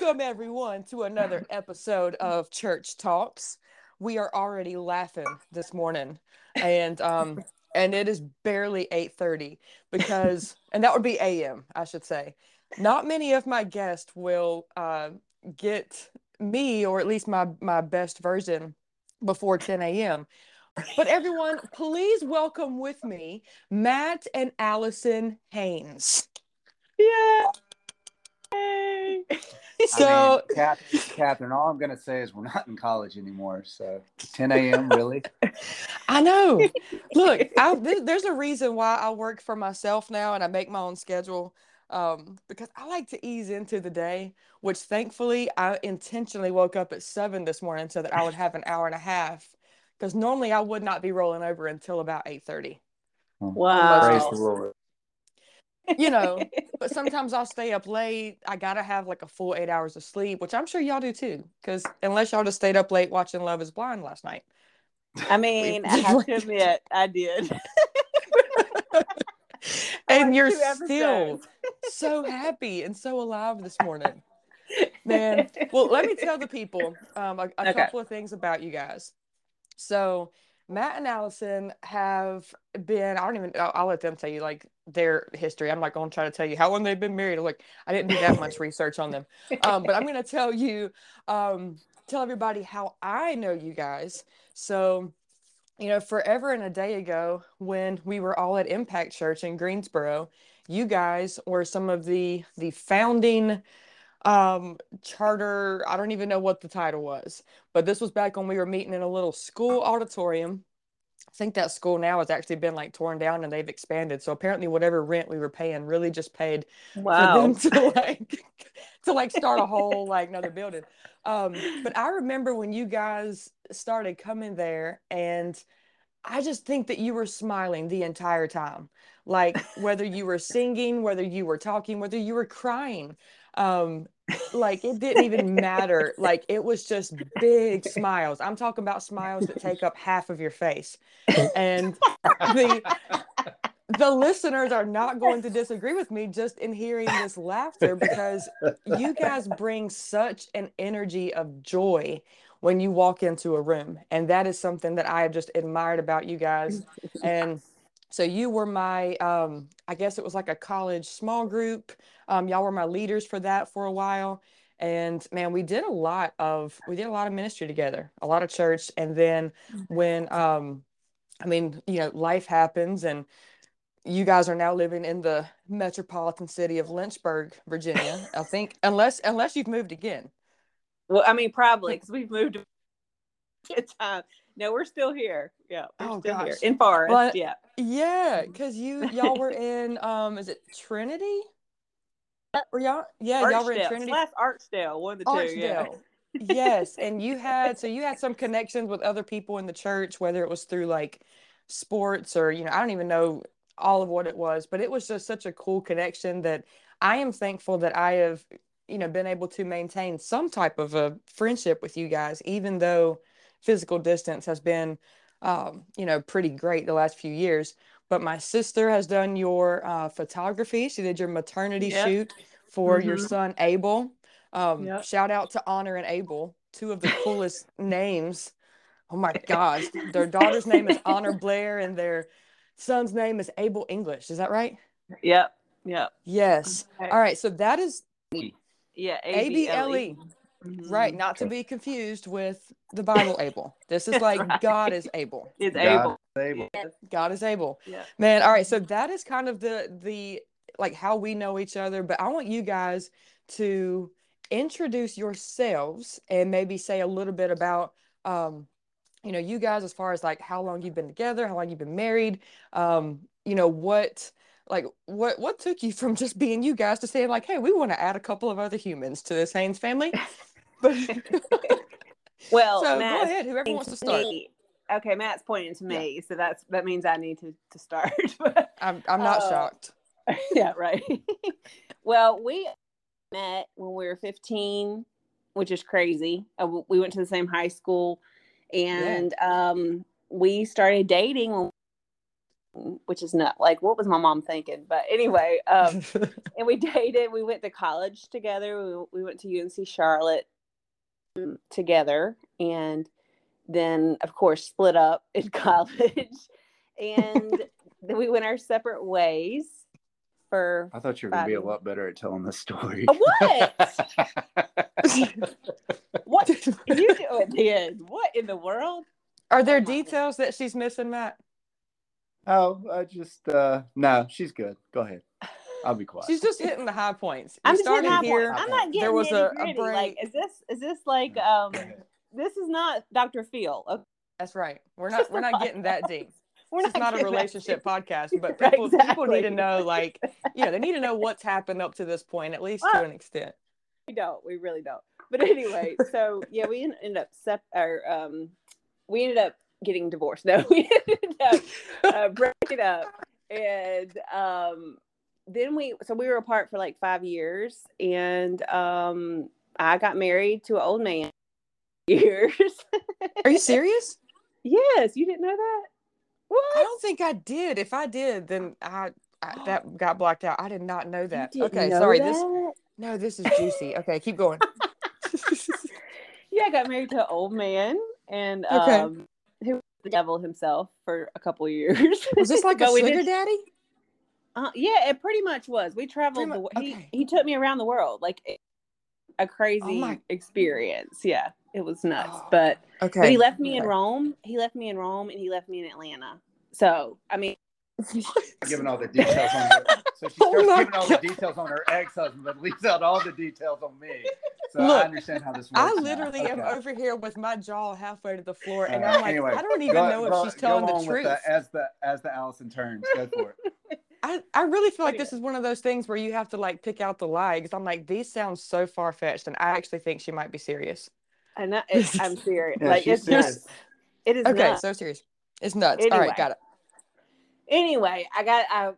Welcome, everyone, to another episode of Church Talks. We are already laughing this morning, and it is barely 8:30 because, and that would be a.m., I should say. Not many of my guests will get me, or at least my best version, before 10 a.m., but everyone, please welcome with me, Matt and Alison Haynes. Yeah. Yay. So, I mean, Catherine, all I'm going to say is we're not in college anymore. So 10 a.m. really? I know. Look, there's a reason why I work for myself now and I make my own schedule because I like to ease into the day, which thankfully I intentionally woke up at 7 this morning so that I would have an hour and a half, because normally I would not be rolling over until about 8:30. Wow. You know, but sometimes I'll stay up late. I got to have like a full 8 hours of sleep, which I'm sure y'all do too. Because unless y'all just stayed up late watching Love is Blind last night. I mean, I have to admit, I did. And you're still so happy and so alive this morning. Man, well, let me tell the people a couple of things about you guys. So Matt and Alison have been, I'll let them tell you like their history. I'm not going to try to tell you how long they've been married. Like, I didn't do that much research on them. But I'm going to tell you, tell everybody how I know you guys. So, you know, forever and a day ago when we were all at Impact Church in Greensboro, you guys were some of the founding charter, I don't even know what the title was, but this was back when we were meeting in a little school auditorium. I think that school now has actually been like torn down and they've expanded. So apparently whatever rent we were paying really just paid for them to like start a whole like another building. But I remember when you guys started coming there, and I just think that you were smiling the entire time, like whether you were singing, whether you were talking, whether you were crying, like it didn't even matter. Like it was just big smiles. I'm talking about smiles that take up half of your face. And the listeners are not going to disagree with me just in hearing this laughter, because you guys bring such an energy of joy when you walk into a room. And that is something that I have just admired about you guys. And so you were my, I guess it was like a college small group. Y'all were my leaders for that for a while. And man, we did a lot of ministry together, a lot of church. And then when, you know, life happens, and you guys are now living in the metropolitan city of Lynchburg, Virginia, I think, unless you've moved again. Well, I mean, probably, because we've moved. It's no, we're still here. Yeah, we're here in Forest. But, yeah, yeah, because y'all were in is it Trinity? Or y'all? Yeah, Archdale. Y'all were in Trinity. Archdale, one of the two. Archdale. Yeah. Yes, and you had some connections with other people in the church, whether it was through like sports or I don't even know all of what it was, but it was just such a cool connection that I am thankful that I have been able to maintain some type of a friendship with you guys, even though physical distance has been, pretty great the last few years. But my sister has done your photography. She did your maternity shoot for your son, Abel. Shout out to Honor and Abel, two of the coolest names. Oh my gosh. Their daughter's name is Honor Blair and their son's name is Abel English. Is that right? Yep. Yep. Yes. Okay. All right. So that is... Yeah, A-B-L-E. Mm-hmm. Right, not to be confused with the Bible Abel. This is like right. God is able. It's God able. Is able. God is able. Yeah. Man, all right, so that is kind of the like how we know each other, but I want you guys to introduce yourselves and maybe say a little bit about you guys as far as like how long you've been together, how long you've been married, what took you from just being you guys to saying like, hey, we want to add a couple of other humans to this Haynes family? But well, so Matt's go ahead, whoever wants to start. Okay, Matt's pointing to me, so that means I need to start. But, I'm not shocked. Yeah, right. Well, we met when we were 15, which is crazy. We went to the same high school, and we started dating when which is not like, what was my mom thinking? But anyway, and we dated, we went to college together. We went to UNC Charlotte together, and then of course split up in college, and then we went our separate ways. I thought you were going to be a lot better at telling this story. What? What you doing then? What in the world? Are there details that she's missing, Matt? Oh, I just, no, she's good. Go ahead. I'll be quiet. She's just hitting the high points. I'm just hitting high points. I'm not getting there was a break. Like, is this like, this is not Dr. Phil. Okay. That's right. We're not getting that deep. It's not a relationship podcast, but people exactly. People need to know, like, you know, they need to know what's happened up to this point, at least to an extent. We don't. We really don't. But anyway, so yeah, we ended up we ended up getting divorced. No, we ended up breaking up, and then we were apart for like 5 years, and I got married to an old man. Years. Are you serious? Yes, you didn't know that. What? I don't think I did. If I did, then I that got blocked out. I did not know that. Okay, sorry. This is juicy. Okay, keep going. Yeah, I got married to an old man, and who was the devil himself for a couple years. Was this like a sugar daddy? Yeah, it pretty much was. We traveled. He took me around the world, like a crazy experience. Yeah. It was nuts, but he left me in Rome. He left me in Rome, and he left me in Atlanta. So, I mean, giving all the details on her. So she starts giving all the details on her ex-husband, but leaves out all the details on me. So look, I understand how this works. I literally am over here with my jaw halfway to the floor, and I'm like, anyway, I don't even know if she's telling the truth. As the Allison turns, go for it. I really feel like this is one of those things where you have to like pick out the lie, because I'm like, these sound so far fetched, and I actually think she might be serious. And I'm serious. Yeah, like it's serious. It is okay. Nuts. So serious. It's nuts. Anyway. All right, got it. Anyway, I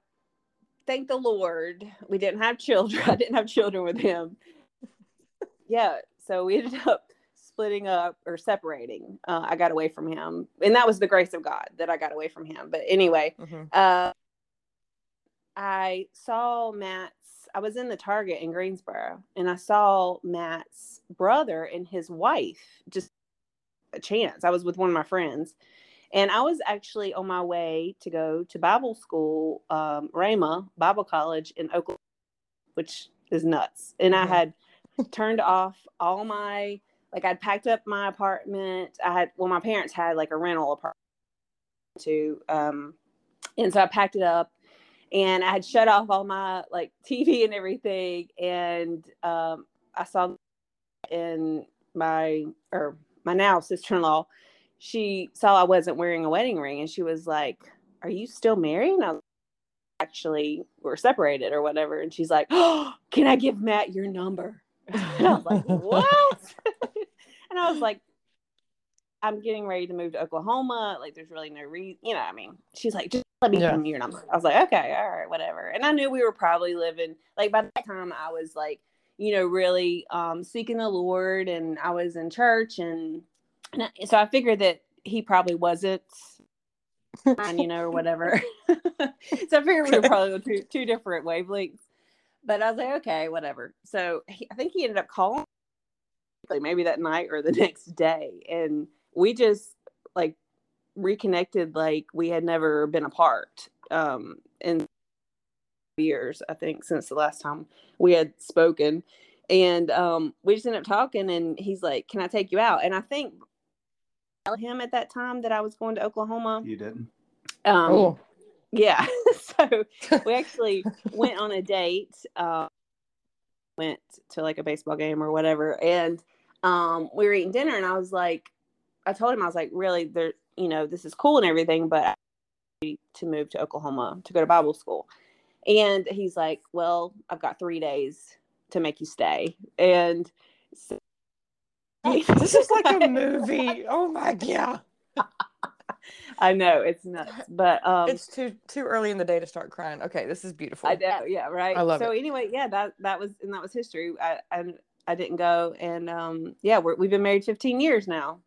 thank the Lord we didn't have children. I didn't have children with him. Yeah, so we ended up splitting up or separating. I got away from him, and that was the grace of God that I got away from him. But anyway, I saw Matt. I was in the Target in Greensboro, and I saw Matt's brother and his wife, just a chance. I was with one of my friends, and I was actually on my way to go to Bible school, Rhema Bible College in Oklahoma, which is nuts. And I had turned off all my, like I'd packed up my apartment. My parents had like a rental apartment too. And so I packed it up. And I had shut off all my like TV and everything, and I saw in my now sister-in-law, she saw I wasn't wearing a wedding ring, and she was like, "Are you still married?" And I was like, "Actually, we're separated or whatever." And she's like, "Oh, can I give Matt your number?" And I was like, "What?" And I was like, "I'm getting ready to move to Oklahoma. Like, there's really no reason, you know." I mean, she's like, "Just let me give me your number." I was like, "Okay, all right, whatever." And I knew we were probably living, like, by that time, I was like, you know, really seeking the Lord, and I was in church, and so I figured that he probably wasn't, and, you know, or whatever. So I figured we were probably two different wavelengths. But I was like, okay, whatever. So I think he ended up calling, like, maybe that night or the next day, and we just like reconnected like we had never been apart in years, I think, since the last time we had spoken. And we just ended up talking, and he's like, "Can I take you out?" And I think I told him at that time that I was going to Oklahoma. You didn't. Yeah. So we actually went on a date, went to like a baseball game or whatever. And we were eating dinner, and I told him, I was like, "Really, there, you know, this is cool and everything, but I need to move to Oklahoma to go to Bible school." And he's like, "Well, I've got 3 days to make you stay." And so, this is like a movie. Oh my God. I know, it's nuts, but it's too early in the day to start crying. Okay, this is beautiful. I know, yeah, right. I love it. So anyway, yeah, that was history. I didn't go, and yeah, we've been married 15 years now.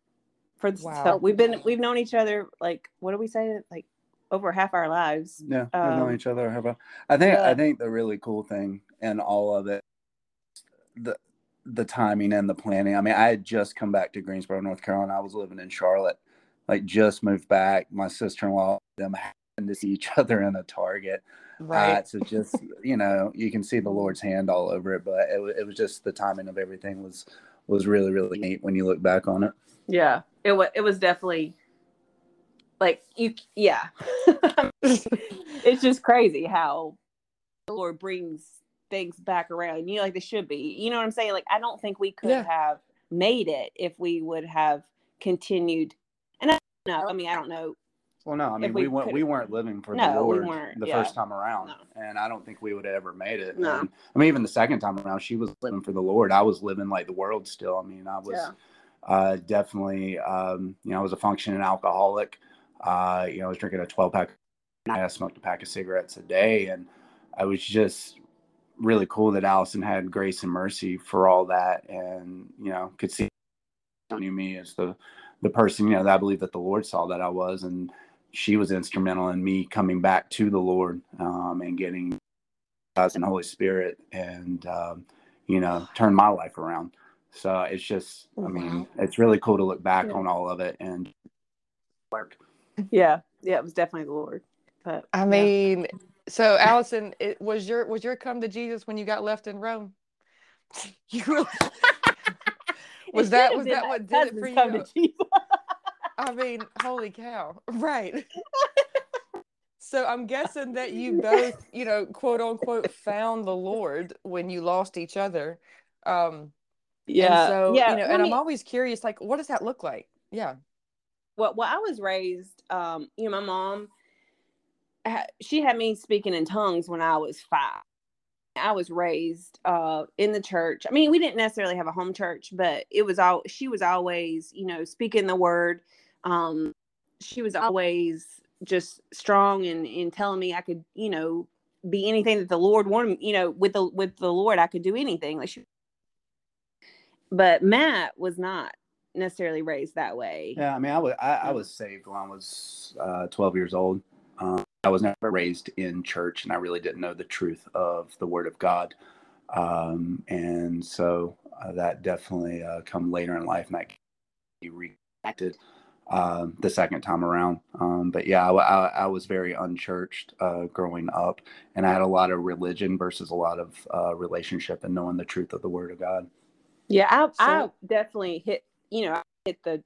Wow. So we've known each other, like, what do we say, like over half our lives. Yeah, we've known each other. I think the really cool thing in all of it, the timing and the planning. I mean, I had just come back to Greensboro, North Carolina. I was living in Charlotte, like just moved back. My sister-in-law them happened to see each other in a Target. Right. So just, you know, you can see the Lord's hand all over it, but it was just the timing of everything was really, really neat when you look back on it. Yeah, it was definitely like yeah. It's just crazy how the Lord brings things back around, you know, like they should be. You know what I'm saying? Like, I don't think we could have made it if we would have continued. And I don't know. Well, no, I mean, we weren't living for the Lord the first time around. No. And I don't think we would have ever made it. No. And, I mean, even the second time around, she was living for the Lord. I was living like the world still. I mean, I was definitely, you know, I was a functioning alcoholic. You know, I was drinking a 12-pack. I smoked a pack of cigarettes a day. And I was just really cool that Allison had grace and mercy for all that. And, you know, could see me as the person, you know, that I believe that the Lord saw that I was. And she was instrumental in me coming back to the Lord, and getting us in the Holy Spirit and, you know, turn my life around. So it's just, I mean, it's really cool to look back on all of it and work. Yeah. Yeah. It was definitely the Lord. But I mean, so Allison, it was your come to Jesus when you got left in Rome? You were, was that what did it for you? Come to Jesus. I mean, holy cow. Right. So I'm guessing that you both, you know, quote unquote, found the Lord when you lost each other. Yeah. So, yeah. You know, and I'm always curious, like, what does that look like? Yeah. Well, I was raised, you know, my mom, she had me speaking in tongues when I was 5. I was raised in the church. I mean, we didn't necessarily have a home church, but she was always, you know, speaking the word. She was always just strong and telling me I could, you know, be anything that the Lord wanted, you know, with the Lord, I could do anything. But Matt was not necessarily raised that way. Yeah. I mean, I was saved when I was 12 years old. I was never raised in church, and I really didn't know the truth of the Word of God. And so that definitely come later in life, and that can be reconnected the second time around. But yeah, I was very unchurched growing up, and I had a lot of religion versus a lot of relationship and knowing the truth of the Word of God. Yeah, I definitely hit the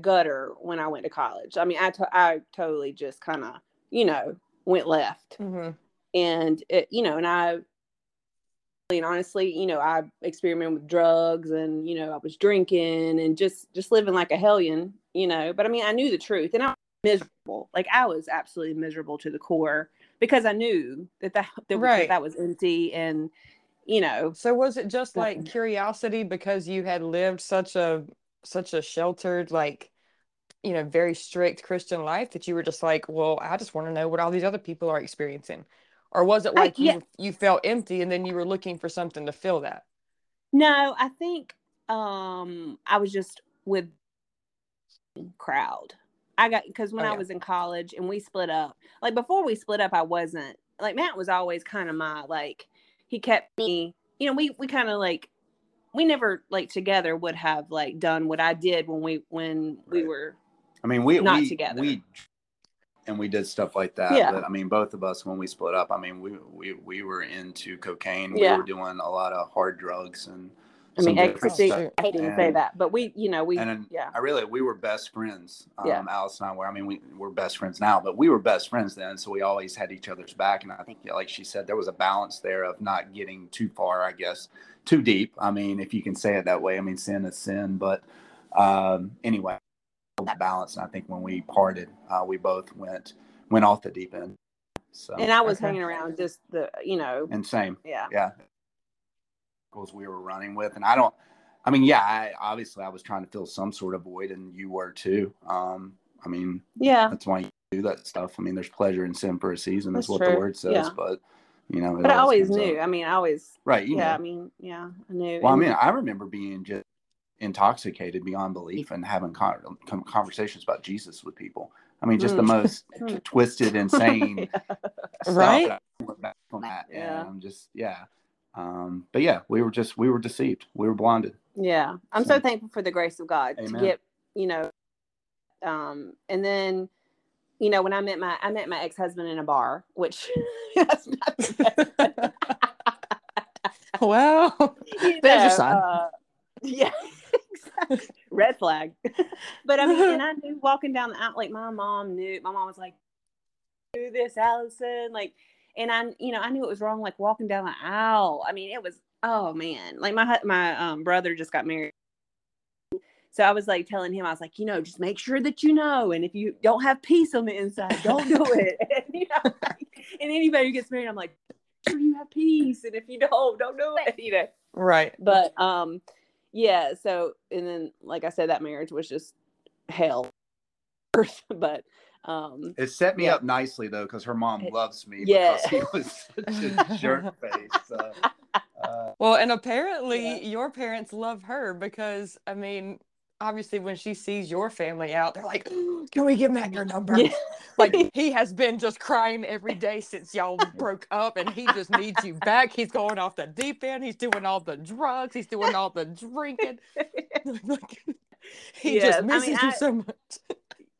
gutter when I went to college. I mean, I totally just kind of, you know, went left. Mm-hmm. And it, you know, and I, and honestly, you know, I experimented with drugs, and, you know, I was drinking and just living like a hellion, you know. But I mean, I knew the truth, and I was miserable. Like, I was absolutely miserable to the core, because I knew that was empty. And, you know, so was it just like curiosity because you had lived such a sheltered, like, you know, very strict Christian life that you were just like, well, I just want to know what all these other people are experiencing? Or was it like you felt empty and then you were looking for something to fill that? No, I think I was just with crowd. Because when I was in college and we split up, like before we split up, I wasn't, like, Matt was always kind of my, like, he kept me, you know, we kind of like, we never like together would have like done what I did when we were, I mean, we together. And we did stuff like that. Yeah. But I mean, both of us, when we split up, I mean, we were into cocaine. Yeah. We were doing a lot of hard drugs and, I mean, ecstasy. I hate to say that, but we, you know, we were best friends. Alice and I were, I mean, we're best friends now, but we were best friends then. So we always had each other's back. And I think, like she said, there was a balance there of not getting too far, I guess, too deep. I mean, if you can say it that way, I mean, sin is sin, but, anyway, that balance. And I think when we parted, we both went off the deep end. So, and I was hanging around just the, you know, and same. Yeah. Yeah. We were running with, and I was trying to fill some sort of void, and you were too. I mean, yeah, that's why you do that stuff. I mean, there's pleasure in sin for a season. That's what the word says. Yeah. But, you know, but I always knew. I mean, I always, right, you know. I mean, yeah, I knew. Well, I mean, I remember being just intoxicated beyond belief and having conversations about Jesus with people. I mean, just the most twisted, insane stuff. Right? I look back on that, and I'm just, but yeah, we were deceived. We were blinded. Yeah. I'm so thankful for the grace of God to get, and then, when I met my ex-husband in a bar, which that's not the best. Well, there's your sign. Yeah. Exactly. Red flag. But I mean, and I knew walking down the aisle, like my mom was like, do this, Allison. Like, and I knew it was wrong, like walking down the aisle. I mean, it was, oh man, like my brother just got married. So I was like telling him, I was like, just make sure that and if you don't have peace on the inside, don't do it. And anybody who gets married, I'm like, sure you have peace. And if you don't do it, Right. But, yeah. So, and then, like I said, that marriage was just hell. But it set me up nicely though, because her mom loves me because he was such a jerk face. So, well, and apparently your parents love her because, I mean, obviously when she sees your family out, they're like, can we give Matt your number? Yeah. Like he has been just crying every day since y'all broke up and he just needs you back. He's going off the deep end. He's doing all the drugs. He's doing all the drinking. He just misses you so much.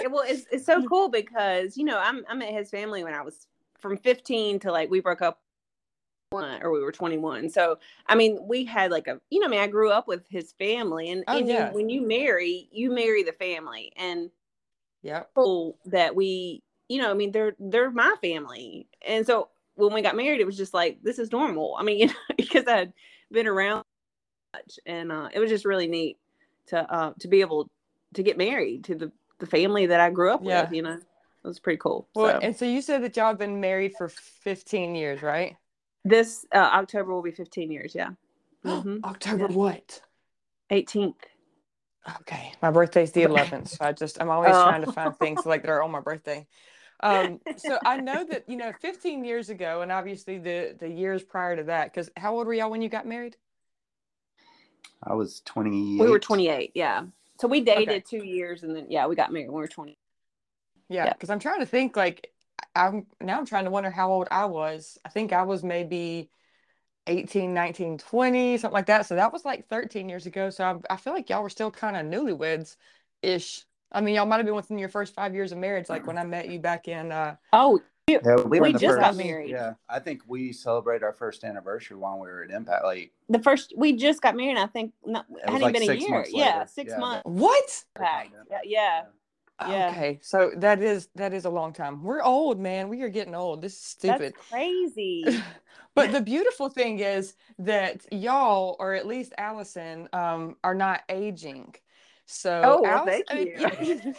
Well, it's so cool because, I met his family when I was from 15 to like, we broke up or we were 21. So, I mean, we had like I grew up with his family and when you marry the family and people that we, they're my family. And so when we got married, it was just like, this is normal. I mean, because I had been around so much and it was just really neat to be able to get married to the family that I grew up with, it was pretty cool. Well, and so you said that y'all have been married for 15 years, right? This October will be 15 years, yeah. Mm-hmm. October what? 18th. Okay. My birthday's the 11th, so I'm always trying to find things like that are on my birthday. So I know that, 15 years ago, and obviously the years prior to that, because how old were y'all when you got married? I was 28. We were 28, yeah. So we dated 2 years, and then, we got married when we were 20. Yeah, because I'm trying to think, like, I'm trying to wonder how old I was. I think I was maybe 18, 19, 20, something like that. So that was like 13 years ago. So I feel like y'all were still kind of newlyweds-ish. I mean, y'all might have been within your first 5 years of marriage, like when I met you back in. We just got married. Yeah, I think we celebrated our first anniversary while we were at Impact. Like we just got married. I think it hadn't been a year. Yeah, 6 months. What? Yeah. Yeah. Okay, so that is a long time. We're old, man. We are getting old. This is stupid. That's crazy. But the beautiful thing is that y'all, or at least Allison, are not aging. So, thank you.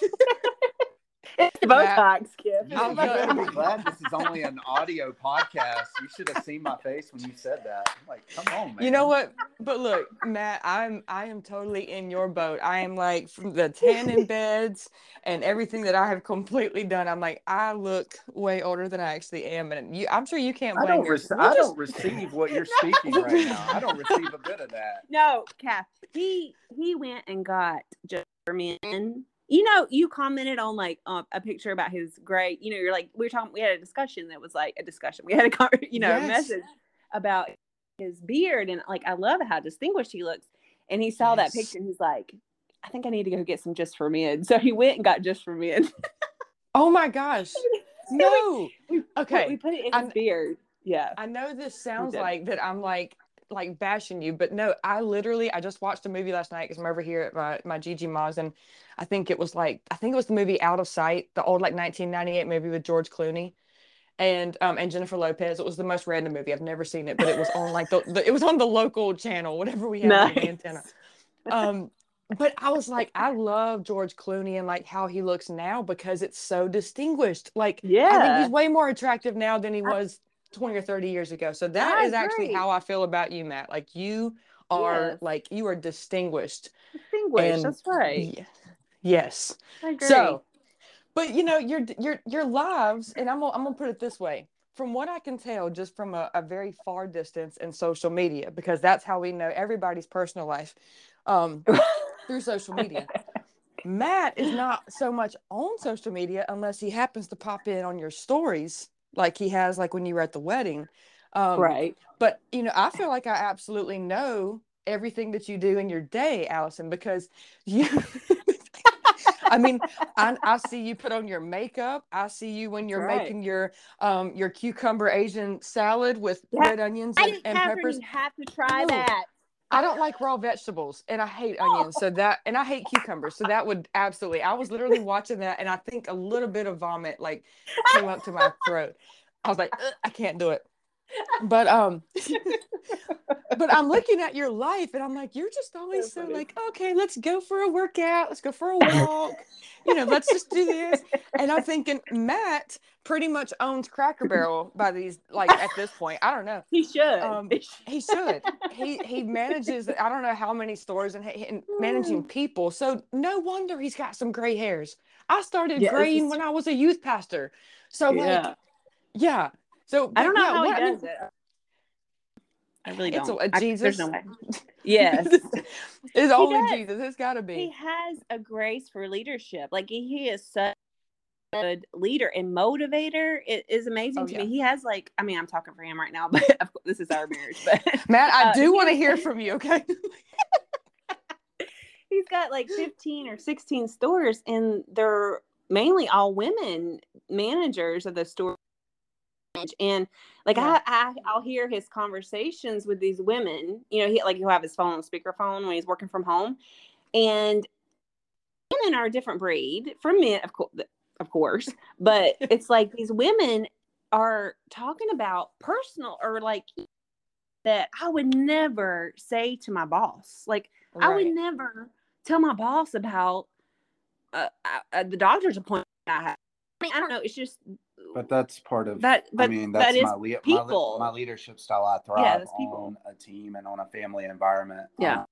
It's the Botox, Kip. I'm glad this is only an audio podcast. You should have seen my face when you said that. I'm like, come on, man. You know what? But look, Matt, I am totally in your boat. I am like from the tan in beds and everything that I have completely done. I'm like, I look way older than I actually am, and I'm sure you can't blame yourself. I don't receive what you're speaking right now. I don't receive a bit of that. No, Kath. He went and got German. You commented on like a picture about his gray, you're like, we had a discussion that was like a discussion. We had a message about his beard. And like, I love how distinguished he looks. And he saw that picture and he's like, I think I need to go get some Just for Men. So he went and got Just for Men. Oh my gosh. No. We put it in his beard. Yeah. I know this sounds like that. I'm like bashing you, but no, I just watched a movie last night because I'm over here at my Gigi Ma's, and I think it was the movie Out of Sight, the old like 1998 movie with George Clooney and Jennifer Lopez. It was the most random movie. I've never seen it, but it was on like it was on the local channel, whatever we had on the antenna. But I was like, I love George Clooney and like how he looks now because it's so distinguished. Like, I think he's way more attractive now than he was 20 or 30 years ago. So that is actually how I feel about you, Matt. Like you are like you are distinguished. And that's right. Yes. I agree. So, but your lives, and I'm gonna put it this way. From what I can tell, just from a very far distance in social media, because that's how we know everybody's personal life, through social media. Matt is not so much on social media unless he happens to pop in on your stories like he has, like when you were at the wedding. Right. But, you know, I feel like I absolutely know everything that you do in your day, Allison, because you... I mean, I see you put on your makeup. I see you when you're making your cucumber Asian salad with red onions and peppers. You have to try that. I don't like raw vegetables, and I hate onions. So that, and I hate cucumbers. So that would absolutely. I was literally watching that, and I think a little bit of vomit like came up to my throat. I was like, I can't do it. But but I'm looking at your life, and I'm like, you're just always so like, okay, let's go for a workout, let's go for a walk, you know, let's just do this. And I'm thinking Matt pretty much owns Cracker Barrel by these, like, at this point. I don't know, he should he manages I don't know how many stores and managing people, so no wonder he's got some gray hairs. I started graying when I was a youth pastor, so like so I don't know how he does it. I really don't. It's Jesus. There's no way. Yes. It's only Jesus. It's got to be. He has a grace for leadership. Like, he is such a good leader and motivator. It is amazing to me. He has, like, I mean, I'm talking for him right now, but of course, this is our marriage. But Matt, I do want to hear from you, okay? He's got, like, 15 or 16 stores, and they're mainly all women managers of the store. And like I'll hear his conversations with these women. You know, he'll have his phone on speakerphone when he's working from home, and women are a different breed from men, of course. But it's like these women are talking about personal or like that I would never say to my boss. Like I would never tell my boss about the doctor's appointment I had. I mean, I don't know. It's just. But that's part of that. But I mean, that's my leadership style. I thrive on a team and on a family environment. Yeah, I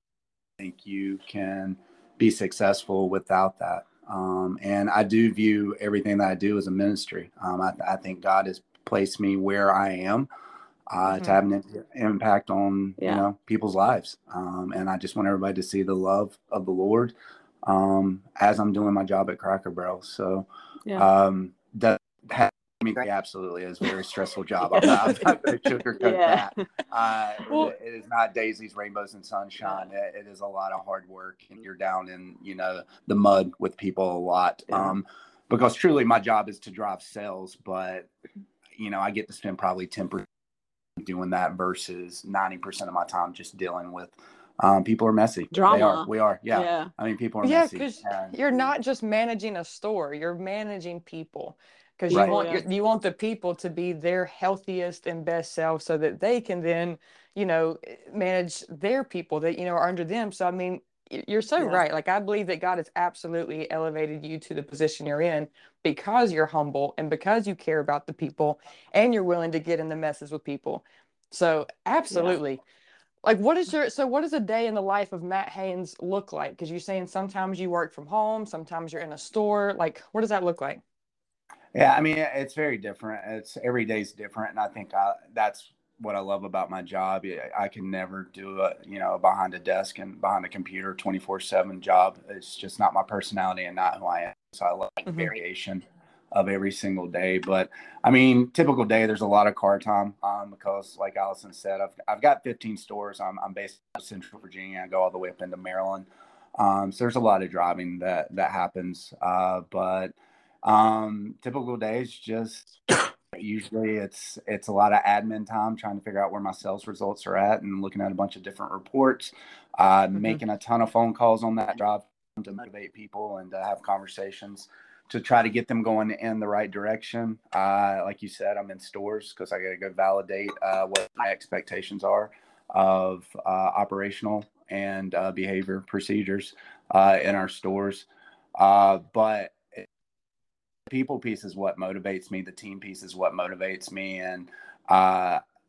think you can be successful without that. And I do view everything that I do as a ministry. I think God has placed me where I am to have an impact on you know, people's lives. And I just want everybody to see the love of the Lord as I'm doing my job at Cracker Barrel. So it absolutely is a very stressful job. I'm not going to sugarcoat that. It is not daisies, rainbows, and sunshine. It is a lot of hard work, and you're down in, you know, the mud with people a lot. Because truly, my job is to drive sales, but you know, I get to spend probably 10% doing that versus 90% of my time just dealing with. People are messy. Drama. We are. Yeah. I mean, people are messy. Yeah, because you're not just managing a store; you're managing people. Because you want the people to be their healthiest and best self, so that they can then, you know, manage their people that, you know, are under them. So I mean, you're so right. Like I believe that God has absolutely elevated you to the position you're in because you're humble and because you care about the people and you're willing to get in the messes with people. So absolutely. Yeah. Like, what does a day in the life of Matt Haynes look like? Because you're saying sometimes you work from home, sometimes you're in a store. Like, what does that look like? Yeah, I mean, it's very different. Every day's different. And I think that's what I love about my job. I can never do a, you know, behind a desk and behind a computer 24/7 job. It's just not my personality and not who I am. So I love variation of every single day. But I mean, typical day, there's a lot of car time because like Allison said, I've got 15 stores. I'm based in Central Virginia. I go all the way up into Maryland. So there's a lot of driving that happens. But typical days, just usually it's a lot of admin time trying to figure out where my sales results are at and looking at a bunch of different reports, making a ton of phone calls on that job to motivate people and to have conversations to try to get them going in the right direction. Like you said, I'm in stores because I got to go validate what my expectations are of operational and behavior procedures in our stores. But the people piece is what motivates me. The team piece is what motivates me. And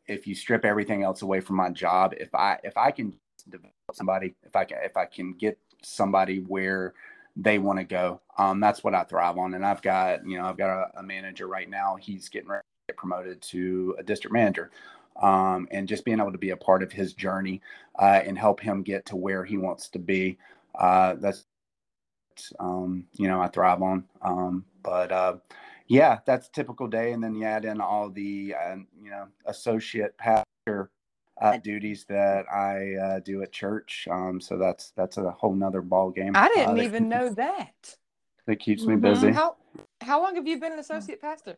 if you strip everything else away from my job, if I can develop somebody, if I can get somebody where they want to go. That's what I thrive on. And I've got a manager right now. He's getting ready to get promoted to a district manager. And just being able to be a part of his journey and help him get to where he wants to be. That's I thrive on. But that's a typical day. And then you add in all the, associate pastor duties that I do at church. So that's a whole nother ball game. I didn't even know that. That keeps me busy. How long have you been an associate pastor?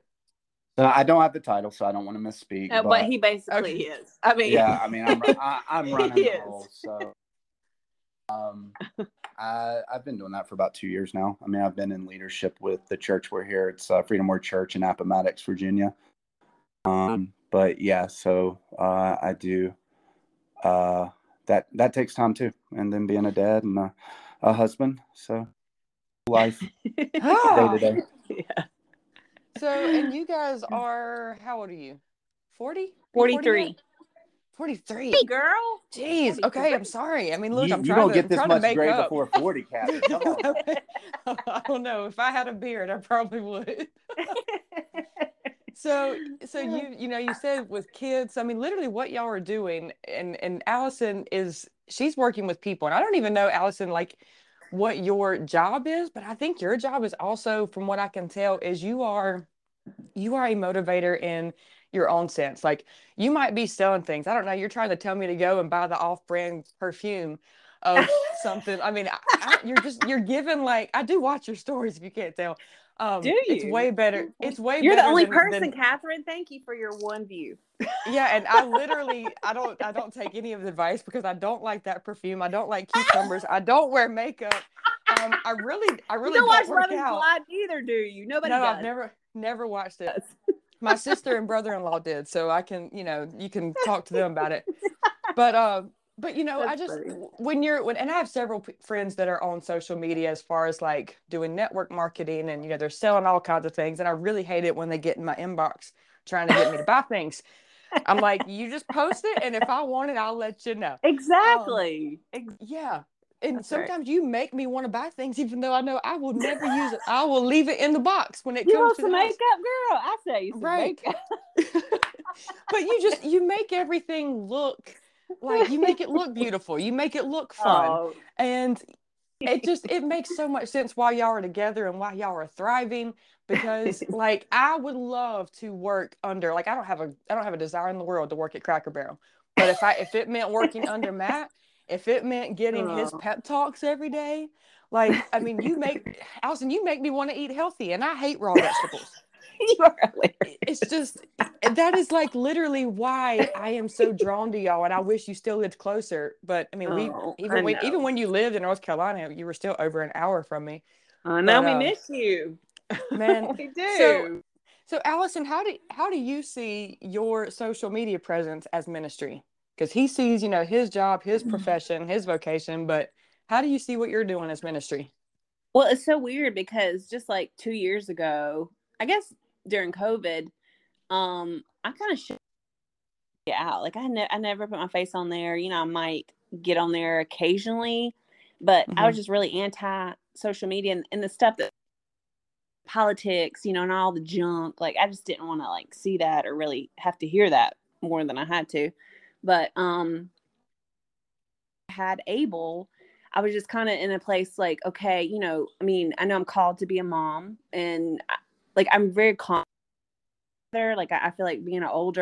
I don't have the title, so I don't want to misspeak. No, but he basically is. I'm running the role. So, I've been doing that for about 2 years now. I mean, I've been in leadership with the church we're here. It's Freedom Word Church in Appomattox, Virginia. But I do. That takes time too, and then being a dad and a husband, so life day to day. Yeah. So, and you guys are, how old are you? 40? 43. 43. Hey, girl. Jeez. Okay, I'm sorry. I mean, look, I'm trying to make up. You don't get this much gray before 40, Kathy. Come on. I don't know. If I had a beard, I probably would. So you said with kids, I mean, literally what y'all are doing, and Alison she's working with people. And I don't even know, Alison, like, what your job is, but I think your job is also, from what I can tell, is you are a motivator in your own sense. Like, you might be selling things. I don't know. You're trying to tell me to go and buy the off-brand perfume of something. I mean, you're giving, like, I do watch your stories if you can't tell. Do you? It's way better. You're the only person, Catherine. Thank you for your one view. Yeah, and I literally, I don't take any of the advice because I don't like that perfume. I don't like cucumbers. I don't wear makeup. I really don't watch Love is Blind either, do you? Nobody does. No, I've never watched it. My sister and brother-in-law did, so I can, you can talk to them about it. But that's funny. And I have several friends that are on social media as far as like doing network marketing and, they're selling all kinds of things. And I really hate it when they get in my inbox trying to get me to buy things. I'm like, you just post it. And if I want it, I'll let you know. Exactly. Yeah. And that's sometimes right. You make me want to buy things, even though I know I will never use it. I will leave it in the box when it comes to the makeup, girl. I say, right. But you make everything look. Like, you make it look beautiful. You make it look fun. Oh. And it makes so much sense why y'all are together and why y'all are thriving, because like, I would love to work under, like, I don't have a desire in the world to work at Cracker Barrel. But if it meant working under Matt, if it meant getting his pep talks every day, like, I mean, Alison, you make me want to eat healthy, and I hate raw vegetables. It's just, that is like literally why I am so drawn to y'all, and I wish you still lived closer. But I mean, even when you lived in North Carolina, you were still over an hour from me. I know, we miss you, man. We do. So Alison, how do you see your social media presence as ministry? Because he sees, his job, his profession, his vocation, but how do you see what you're doing as ministry? Well, it's so weird because just like 2 years ago, I guess during COVID, I kind of shut it out. Like, I never put my face on there. I might get on there occasionally, but I was just really anti social media and the stuff that politics, and all the junk. Like, I just didn't want to like see that or really have to hear that more than I had to. But I had Abel. I was just kind of in a place like, okay, I mean, I know I'm called to be a mom, and I'm very calm. Like, I feel like being an old,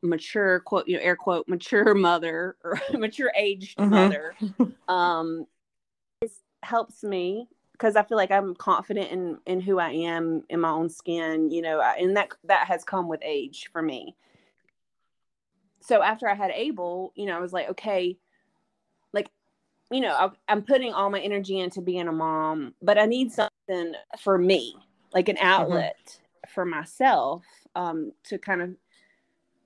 mature, quote, air quote, mature mother or mature aged mother, helps me because I feel like I'm confident in who I am, in my own skin, and that has come with age for me. So after I had Abel, I was like, okay, like, I'm putting all my energy into being a mom, but I need something for me. Like an outlet for myself, to kind of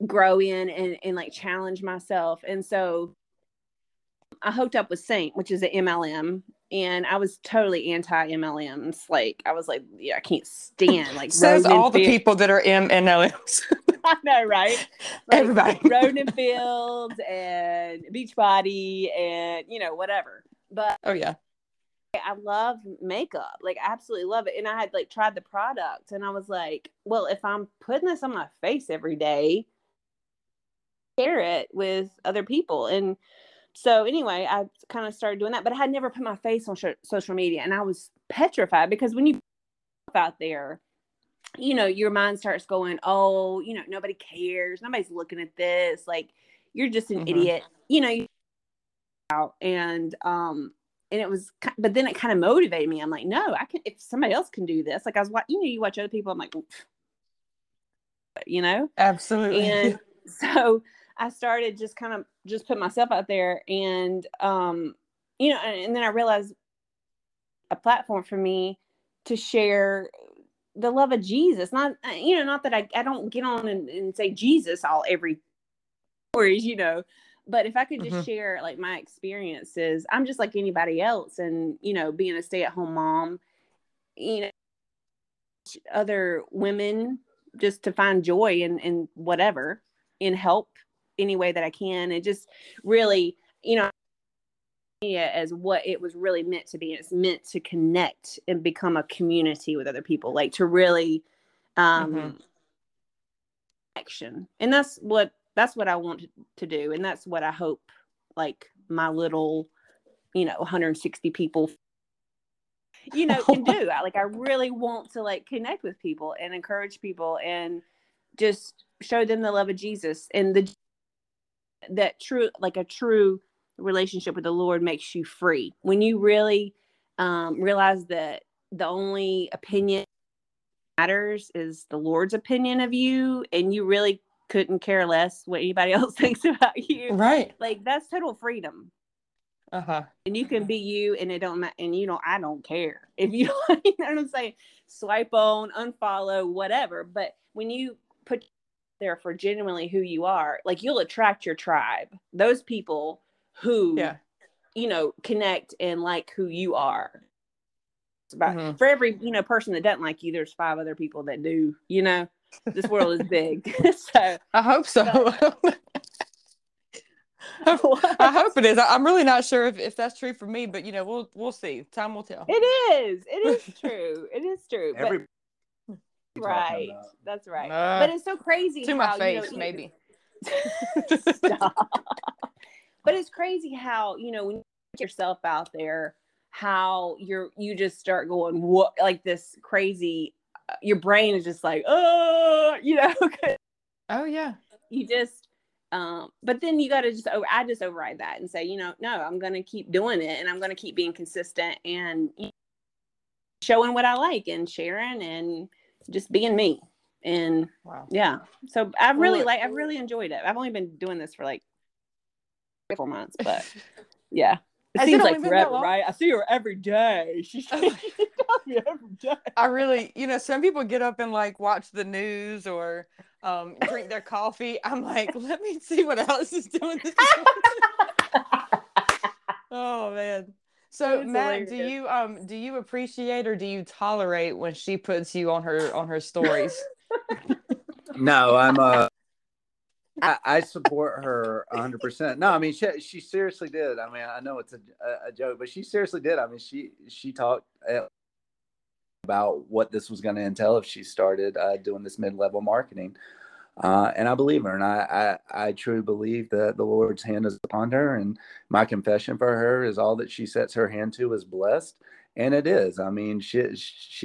grow in and like challenge myself. And so I hooked up with Seint, which is an MLM, and I was totally anti MLMs. Like, I was like, yeah, I can't stand like says Rodan all the Fields. People that are MLMs. I know, right? Like, everybody, Rodan and Fields and Beachbody and whatever. But oh yeah. I love makeup. Like, I absolutely love it. And I had like tried the product and I was like, well, if I'm putting this on my face every day, share it with other people. And So anyway, I kind of started doing that, but I had never put my face on social media, and I was petrified because when you put out there, you know, your mind starts going, oh, you know, nobody cares. Nobody's looking at this. Like, you're just an idiot, you know, and it was, but then it kind of motivated me. I'm like, no, I can, if somebody else can do this, like I was watching, you know, you watch other people. I'm like, you know, absolutely. And so I started just kind of just put myself out there, and, you know, and then I realized a platform for me to share the love of Jesus. Not, you know, not that I don't get on and say Jesus all every stories, you know, but if I could just share like my experiences, I'm just like anybody else. And, you know, being a stay-at-home mom, you know, other women just to find joy in whatever, in help any way that I can. And just really, you know, as what it was really meant to be. It's meant to connect and become a community with other people, like to really action. And that's what I want to do, and that's what I hope, like my little, you know, 160 people, you know, can do. I really want to like connect with people and encourage people and just show them the love of Jesus, and a true relationship with the Lord makes you free. When you really realize that the only opinion that matters is the Lord's opinion of you, and you really couldn't care less what anybody else thinks about you. Right. Like, that's total freedom. And you can be you, and it don't matter. And you know, I don't care if you, you know what I'm saying, swipe on, unfollow, whatever. But when you put there for genuinely who you are, like, you'll attract your tribe. Those people who, you know, connect and like who you are. It's about for every, you know, person that doesn't like you, there's 5 other people that do, you know. This world is big. So I hope so. I hope it is. I'm really not sure if that's true for me, but you know, we'll see. Time will tell. It is true. It is true. But, right. That's right. But it's so crazy. To my face, you know, maybe. But it's crazy how, you know, when you put yourself out there, how you just start going, what, like this crazy, your brain is just like, oh, you know. Oh yeah. You just, but then you got to I just override that and say, you know, no, I'm going to keep doing it, and I'm going to keep being consistent and showing what I like and sharing and just being me. And yeah. So I've really enjoyed it. I've only been doing this for like 4 months, but yeah. It seems like forever, right? I see her every day. She tells me every day. I really, you know, some people get up and like watch the news or drink their coffee. I'm like, let me see what Alice is doing this morning. Oh man. So Matt, hilarious. do you appreciate or do you tolerate when she puts you on her stories? No, I support her 100%. No, I mean, she seriously did. I mean, I know it's a joke, but she seriously did. I mean, she talked about what this was going to entail if she started doing this mid-level marketing. And I believe her. And I truly believe that the Lord's hand is upon her. And my confession for her is all that she sets her hand to is blessed. And it is. I mean, she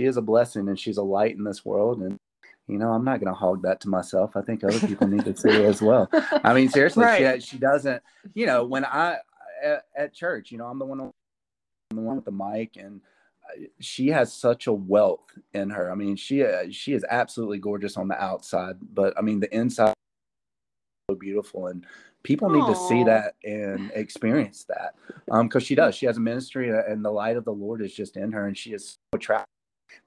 is a blessing, and she's a light in this world. And you know, I'm not going to hog that to myself. I think other people need to see it as well. I mean, seriously, right. she doesn't, you know, when I, at church, you know, I'm the one with the mic, and she has such a wealth in her. I mean, she is absolutely gorgeous on the outside, but I mean, the inside is so beautiful, and people need to see that and experience that. Cause she does, she has a ministry, and the light of the Lord is just in her, and she is so attractive.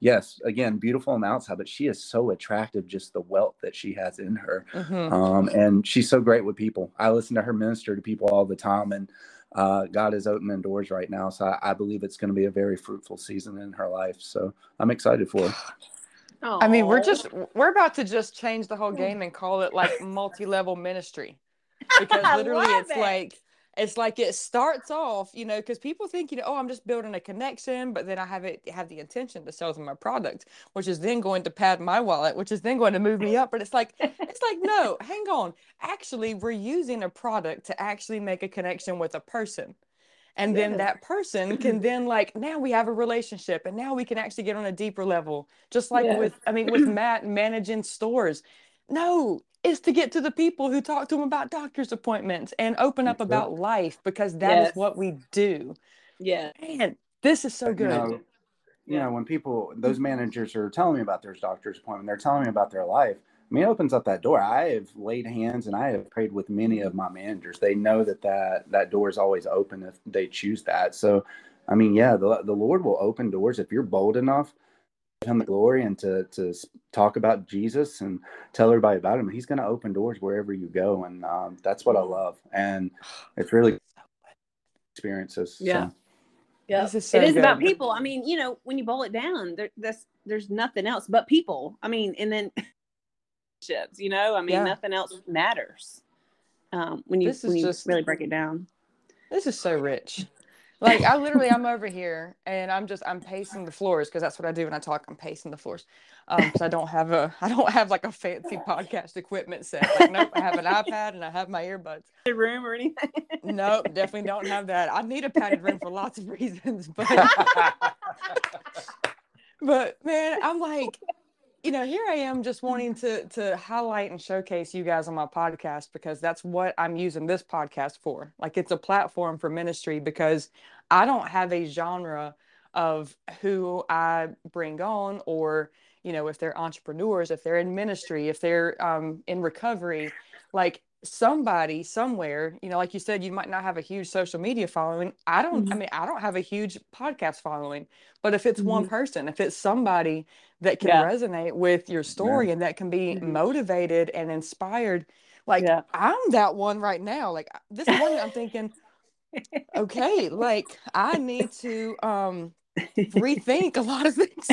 Yes, again, beautiful on the outside, but she is so attractive, just the wealth that she has in her. And she's so great with people. I listen to her minister to people all the time, and God is opening doors right now. So I believe it's going to be a very fruitful season in her life. So I'm excited for her. Aww. I mean, we're about to just change the whole game and call it like multi-level ministry, because literally it's like it's like it starts off, you know, because people think, you know, oh, I'm just building a connection, but then I have the intention to sell them my product, which is then going to pad my wallet, which is then going to move me up. But it's like, no, hang on. Actually, we're using a product to actually make a connection with a person. And then that person can then, like, now we have a relationship and now we can actually get on a deeper level. Just like with Matt managing stores. No, it's to get to the people who talk to him about doctor's appointments and open up about life, because that is what we do. Yeah. Man, this is so good. You know, when people, those managers are telling me about their doctor's appointment, they're telling me about their life. I mean, it opens up that door. I have laid hands and I have prayed with many of my managers. They know that door is always open if they choose that. So, I mean, yeah, the Lord will open doors if you're bold enough to give him the glory and to talk about Jesus and tell everybody about him. He's going to open doors wherever you go. And that's what I love. And it's really experiences. Yeah. So. Yeah, it is about people. I mean, you know, when you boil it down, there's nothing else but people. I mean, and then... you know, I mean, nothing else matters when you really break it down. This is so rich. Like, I'm over here and I'm pacing the floors, because that's what I do when I talk. I'm pacing the floors because I don't have like a fancy podcast equipment set. Like, nope, I have an iPad and I have my earbuds. A room or anything? Nope, definitely don't have that. I need a padded room for lots of reasons, but man, I'm like. You know, here I am just wanting to highlight and showcase you guys on my podcast, because that's what I'm using this podcast for. Like, it's a platform for ministry, because I don't have a genre of who I bring on, or, you know, if they're entrepreneurs, if they're in ministry, if they're in recovery, like somebody somewhere, you know, like you said, you might not have a huge social media following. I don't have a huge podcast following, but if it's one person, if it's somebody that can resonate with your story and that can be motivated and inspired. Like, I'm that one right now. Like, this morning I'm thinking, okay, like, I need to rethink a lot of things,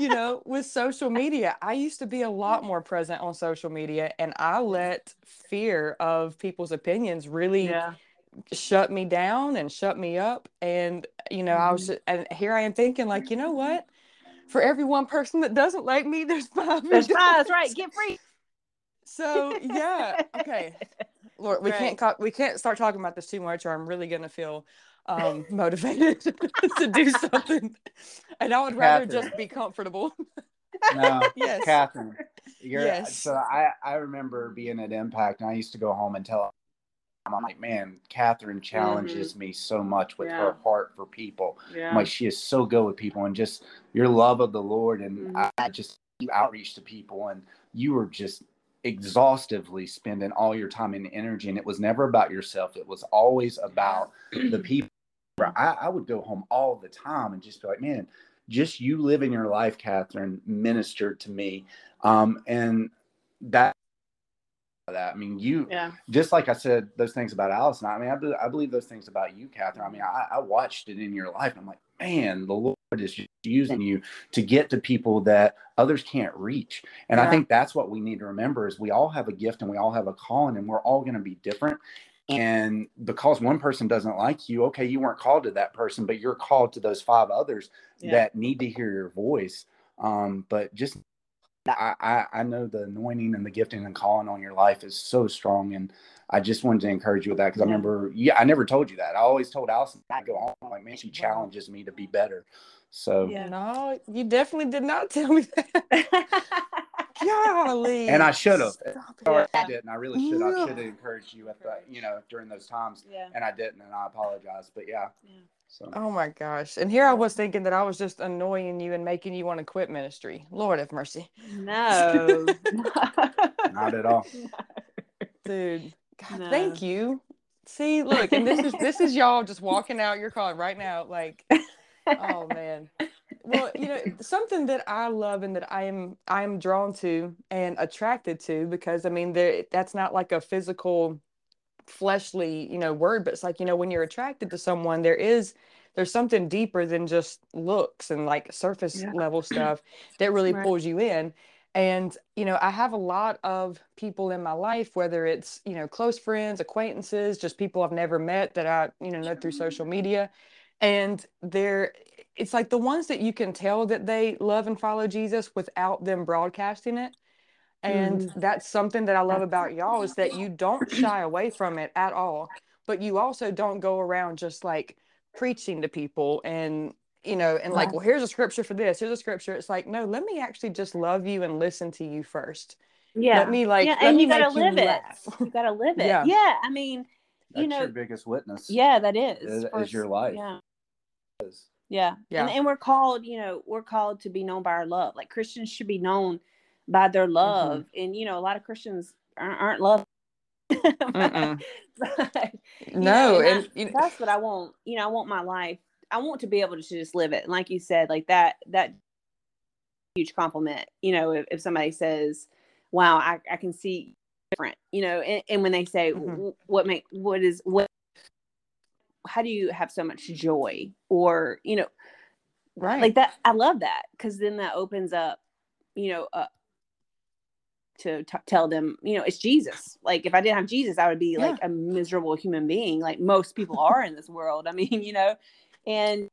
you know, with social media. I used to be a lot more present on social media, and I let fear of people's opinions really shut me down and shut me up. And, you know, and here I am thinking, like, you know what? For every one person that doesn't like me, there's five. There's five, that's right. Get free. So okay, Lord, we can't start talking about this too much, or I'm really gonna feel motivated to do something. And I would rather just be comfortable. No, Catherine, so I remember being at Impact, and I used to go home and tell. I'm like, man, Catherine challenges me so much with her heart for people. Yeah. I'm like, she is so good with people, and just your love of the Lord. And I just outreach to people, and you were just exhaustively spending all your time and energy. And it was never about yourself. It was always about the people. I would go home all the time and just be like, man, just you living your life, Catherine, ministered to me. And that. I mean, you just like I said those things about Alison. I mean, I believe those things about you, Catherine. I mean, I watched it in your life, and I'm like, man, the Lord is just using you to get to people that others can't reach. And I think that's what we need to remember is we all have a gift and we all have a calling, and we're all going to be different. And because one person doesn't like you, okay, you weren't called to that person, but you're called to those five others that need to hear your voice. But just I know the anointing and the gifting and calling on your life is so strong, and I just wanted to encourage you with that, because I remember, I never told you that. I always told Alison, I go home, I'm like, man, she challenges me to be better. So no, you definitely did not tell me that. Golly, and I should have. I didn't. I really should. I should have encouraged you at the, you know, during those times, and I didn't, and I apologize. But So. Oh my gosh. And here I was thinking that I was just annoying you and making you want to quit ministry. Lord have mercy. No. Not at all. No. Dude. God, no. Thank you. See, look, and this is y'all just walking out your car right now. Like, oh man. Well, you know, something that I love and that I am drawn to and attracted to, because I mean that's not like a physical fleshly, you know, word, but it's like, you know, when you're attracted to someone, there's something deeper than just looks and like surface level stuff that really pulls you in. And, you know, I have a lot of people in my life, whether it's, you know, close friends, acquaintances, just people I've never met that I, you know through social media. And they're, it's like the ones that you can tell that they love and follow Jesus without them broadcasting it. And that's something that I love about y'all is that you don't shy away from it at all, but you also don't go around just like preaching to people and, you know, and like, well, here's a scripture for this, here's a scripture. It's like, no, let me actually just love you and listen to you first. Yeah. Let me like, yeah, and you gotta live it. You gotta live it. Yeah. I mean, you know, that's your biggest witness. Yeah, that is your life. Yeah. Yeah. Yeah. And we're called, you know, we're called to be known by our love. Like Christians should be known by their love. And, you know, a lot of Christians aren't loved. But, no. And that's what I want. You know, I want my life. I want to be able to just live it. And like you said, like that huge compliment, you know, if somebody says, wow, I can see different, you know, and when they say, how do you have so much joy? Or, you know, right. Like that, I love that. 'Cause then that opens up, you know, to tell them, you know, it's Jesus. Like if I didn't have Jesus, I would be like a miserable human being. Like most people are in this world. I mean, you know, and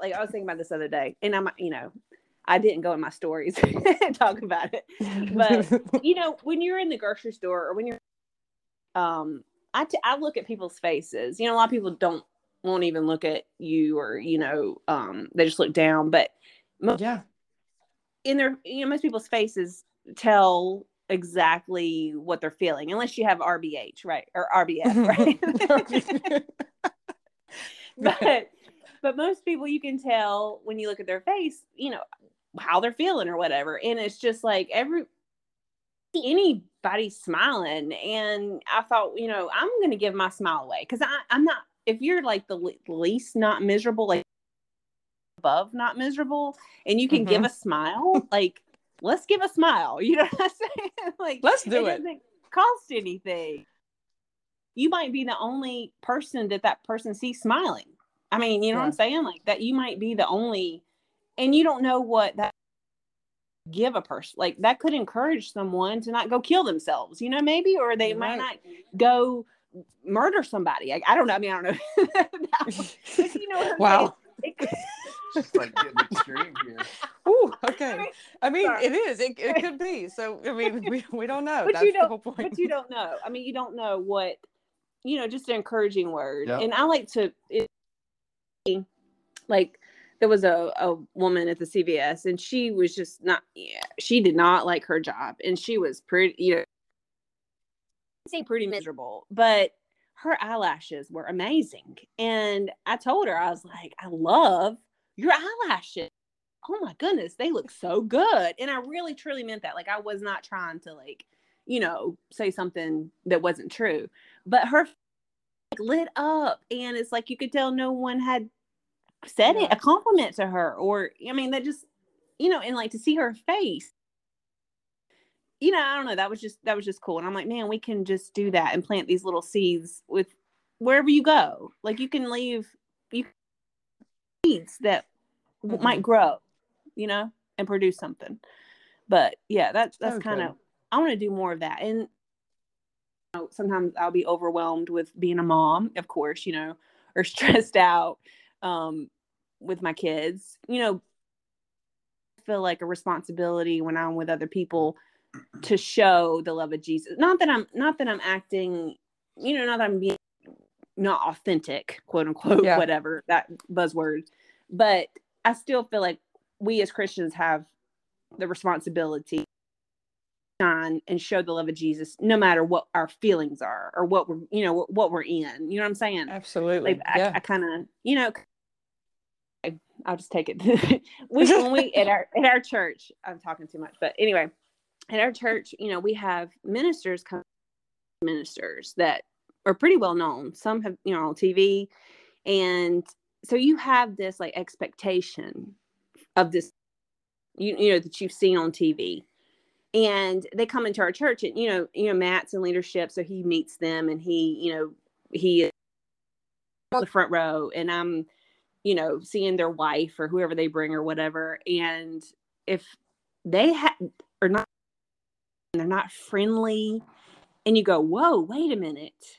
like, I was thinking about this other day and I'm, you know, I didn't go in my stories and talk about it, but you know, when you're in the grocery store or when you're, I look at people's faces, you know, a lot of people won't even look at you or, you know, they just look down, but in their, you know, most people's faces tell exactly what they're feeling, unless you have RBH, right? Or RBF, right? But most people, you can tell when you look at their face, you know, how they're feeling or whatever. And it's just like anybody's smiling. And I thought, you know, I'm going to give my smile away. 'Cause I'm not, if you're like the least not miserable, like above not miserable, and you can give a smile, like, let's give a smile. You know what I'm saying? Like, let's do it. It doesn't cost anything. You might be the only person that person sees smiling. I mean, you know what I'm saying? Like that you might be the only, and you don't know what that give a person, like that could encourage someone to not go kill themselves, you know, maybe, or they might not go murder somebody. I don't know. I mean, I don't know. But you know what I'm saying? Just like getting extreme here. Ooh, okay. I mean it is. It could be. So I mean, we don't know. But that's the whole point. But you don't know. I mean, you don't know what, you know, just an encouraging word. Yep. And I like to, like there was a woman at the CVS and she was just not, she did not like her job and she was pretty, you know, I'd say pretty miserable, but her eyelashes were amazing. And I told her, I was like, I love your eyelashes. Oh my goodness. They look so good. And I really, truly meant that. Like I was not trying to like, you know, say something that wasn't true, but her lit up and it's like you could tell no one had said it a compliment to her, or I mean that just, you know, and like to see her face, you know, I don't know, that was just cool. And I'm like, man, we can just do that and plant these little seeds with wherever you go. Like you can leave seeds that might grow, you know, and produce something. But yeah, that's okay. Kind of, I want to do more of that. And sometimes I'll be overwhelmed with being a mom, of course, you know, or stressed out with my kids, you know, I feel like a responsibility when I'm with other people to show the love of Jesus. Not that I'm acting, you know, not that I'm being not authentic, quote unquote, whatever that buzzword, but I still feel like we as Christians have the responsibility and show the love of Jesus no matter what our feelings are or what we're, you know, what we're in, you know what I'm saying? Absolutely. Like, I kind of, you know, I'll just take it. when we at our church, I'm talking too much, but anyway, at our church, you know, we have ministers that are pretty well known. Some have, you know, on TV. And so you have this like expectation of this, you know, that you've seen on TV. And they come into our church and, you know, Matt's in leadership. So he meets them and he, you know, he is on the front row and I'm, you know, seeing their wife or whoever they bring or whatever. And if they are not and they're not friendly. And you go, whoa, wait a minute.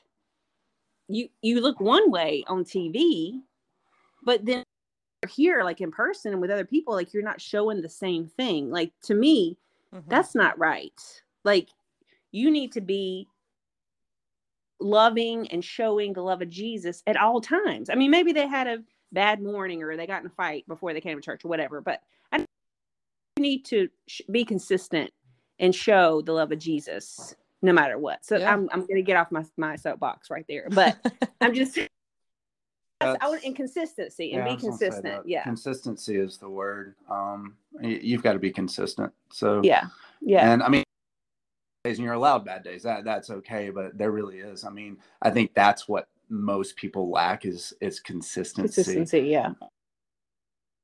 You look one way on TV, but then you're here, like in person and with other people, like you're not showing the same thing. Like, to me, that's not right. Like, you need to be loving and showing the love of Jesus at all times. I mean, maybe they had a bad morning or they got in a fight before they came to church or whatever, but I need to be consistent and show the love of Jesus no matter what. So yeah. I'm going to get off my soapbox right there, but I'm just, I want inconsistency and be consistent. Yeah. Consistency is the word. You've got to be consistent. So yeah. Yeah. And I mean, days and you're allowed bad days. That's okay. But there really is. I mean, I think that's what most people lack is consistency. Consistency. Yeah.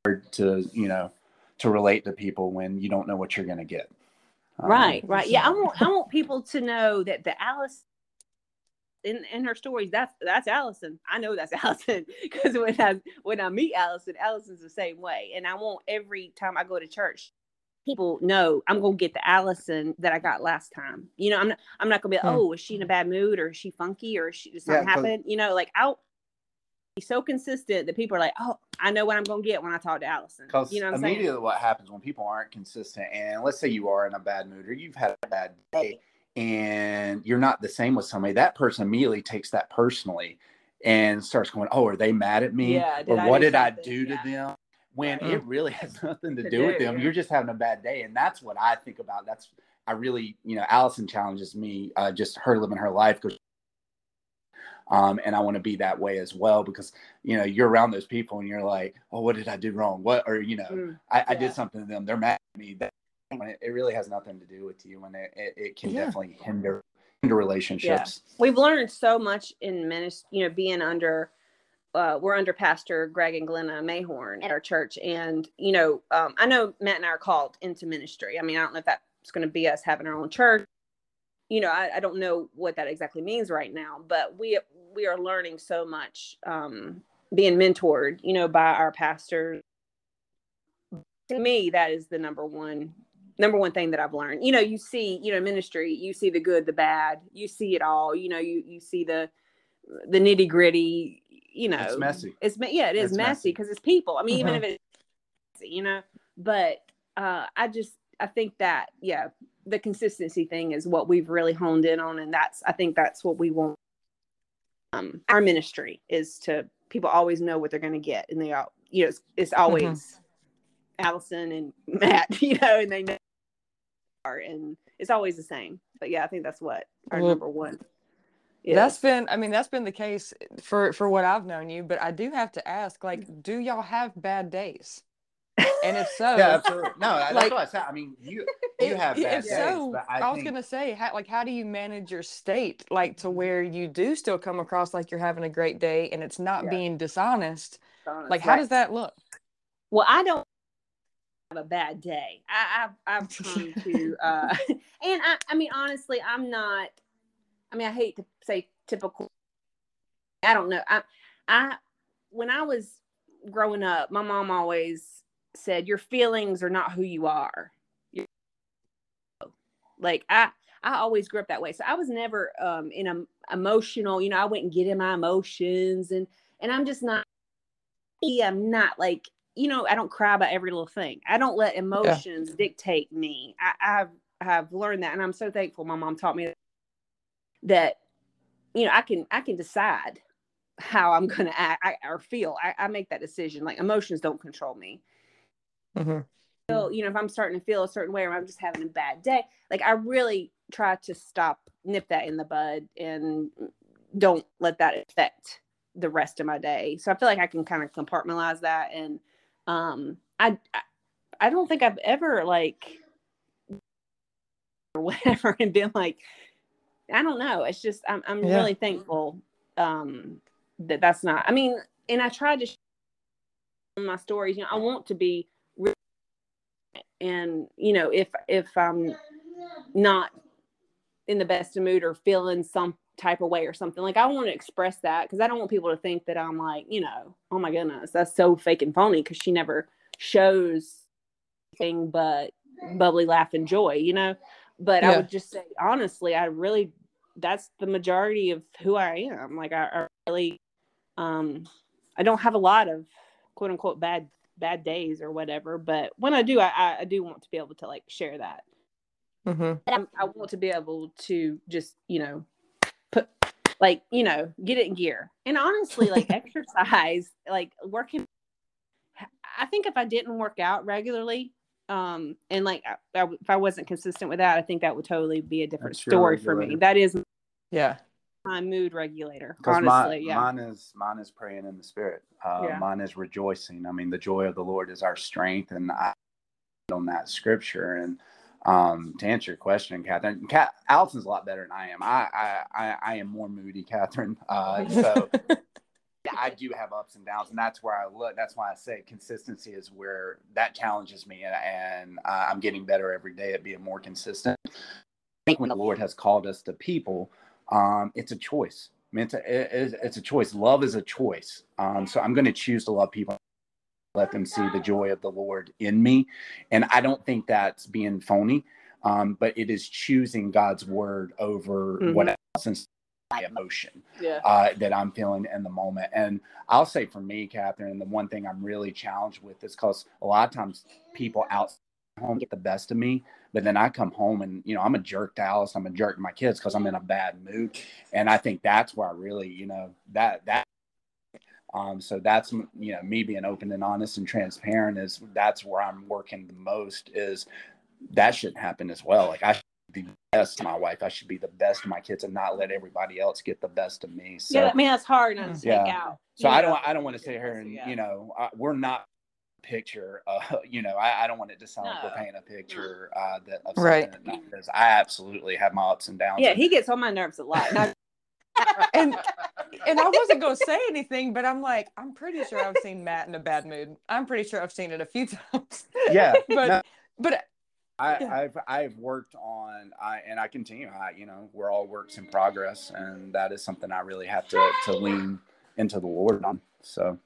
Hard to, to relate to people when you don't know what you're going to get. Right. So. Yeah. I want people to know that the Alice in her stories, that's Allison. I know that's Allison because when I meet Allison, Allison's the same way. And I want every time I go to church, people know I'm going to get the Allison that I got last time. I'm not going to be like, oh, is she in a bad mood or is she funky or is she just something happened? Like I'll be so consistent that people are like, oh, I know what I'm going to get when I talk to Allison. Immediately what happens when people aren't consistent, and let's say you are in a bad mood or you've had a bad day and you're not the same with somebody, that person immediately takes that personally and starts going, oh, are they mad at me? Yeah, or what did I do to them? When it really has nothing to do with them. You're just having a bad day. And that's what I think about. Allison challenges me, just her living her life. And I want to be that way as well, because, you're around those people and you're like, oh, what did I do wrong? I did something to them. They're mad at me. It really has nothing to do with you. And it can definitely hinder relationships. Yeah. We've learned so much in ministry, being under, we're under Pastor Greg and Glenna Mayhorn at our church. And, I know Matt and I are called into ministry. I mean, I don't know if that's going to be us having our own church. I don't know what that exactly means right now, but we are learning so much, being mentored, by our pastors. To me, that is the number one thing that I've learned. You see, ministry, you see the good, the bad, you see it all, you see the nitty gritty. It's messy. It's messy because it's people. I mean, even if it's, I think that, the consistency thing is what we've really honed in on. And I think that's what we want. Our ministry is to people always know what they're going to get. And they all, it's always Allison and Matt, and they know and it's always the same. But yeah, I think that's what our number one. Yes. That's been the case for what I've known you, but I do have to ask, do y'all have bad days? And if so, absolutely. No, that's what I said. I mean, you have bad days. So, but I was going to say, how do you manage your state, to where you do still come across like you're having a great day and it's not being dishonest? How does that look? Well, I don't have a bad day. I've come to, and I mean, honestly, I'm not. I mean, I hate to say typical. I don't know. When I was growing up, my mom always said, your feelings are not who you are. I always grew up that way. So I was never in emotional, I wouldn't get in my emotions and I'm just not, I don't cry about every little thing. I don't let emotions dictate me. I've learned that. And I'm so thankful my mom taught me that I can decide how I'm going to act or feel. I make that decision. Emotions don't control me. So, if I'm starting to feel a certain way or I'm just having a bad day, I really try to nip that in the bud and don't let that affect the rest of my day. So I feel like I can kind of compartmentalize that. And I don't think I've ever or whatever and been I don't know. It's just, I'm really thankful that's not, I mean, and I try to share my stories, I want to be real, and, if I'm not in the best of mood or feeling some type of way or something, I want to express that because I don't want people to think that I'm oh my goodness, that's so fake and phony because she never shows anything but bubbly laugh and joy, But I would just say, honestly, that's the majority of who I am. Like, I really, I don't have a lot of quote unquote bad days or whatever. But when I do, I do want to be able to like share that. Mm-hmm. I want to be able to just, put like, get it in gear. And honestly, like exercise, like working. I think if I didn't work out regularly, and like if I wasn't consistent with that, I think that would totally be a different story for me. That is, my mood regulator. Honestly, mine is praying in the spirit. Mine is rejoicing. I mean, the joy of the Lord is our strength, and I on that scripture. And to answer your question, Catherine, Allison's a lot better than I am. I am more moody, Catherine. So. I do have ups and downs, and that's where I look. That's why I say consistency is where that challenges me, and I'm getting better every day at being more consistent. I think when the Lord has called us to people, it's a choice. I mean, it's a choice. Love is a choice. So I'm going to choose to love people, let them see the joy of the Lord in me, and I don't think that's being phony, but it is choosing God's word over what else. My emotion that I'm feeling in the moment. And I'll say for me, Catherine, the one thing I'm really challenged with is because a lot of times people out home get the best of me, but then I come home and, I'm a jerk to Alice. I'm a jerk to my kids because I'm in a bad mood. And I think that's where I really, so that's, me being open and honest and transparent is that's where I'm working the most is that shouldn't happen as well. Like I the best of my wife. I should be the best of my kids and not let everybody else get the best of me. So, I mean, that's hard not to speak out. So I don't want to sit here and, we're not picture, I don't want it to sound like we're painting a picture that upset me. I absolutely have my ups and downs. Yeah, he gets on my nerves a lot. And I wasn't going to say anything, but I'm like, I'm pretty sure I've seen Matt in a bad mood. I'm pretty sure I've seen it a few times. Yeah. But I've worked on, and I continue, we're all works in progress, and that is something I really have to lean into the Lord on. So,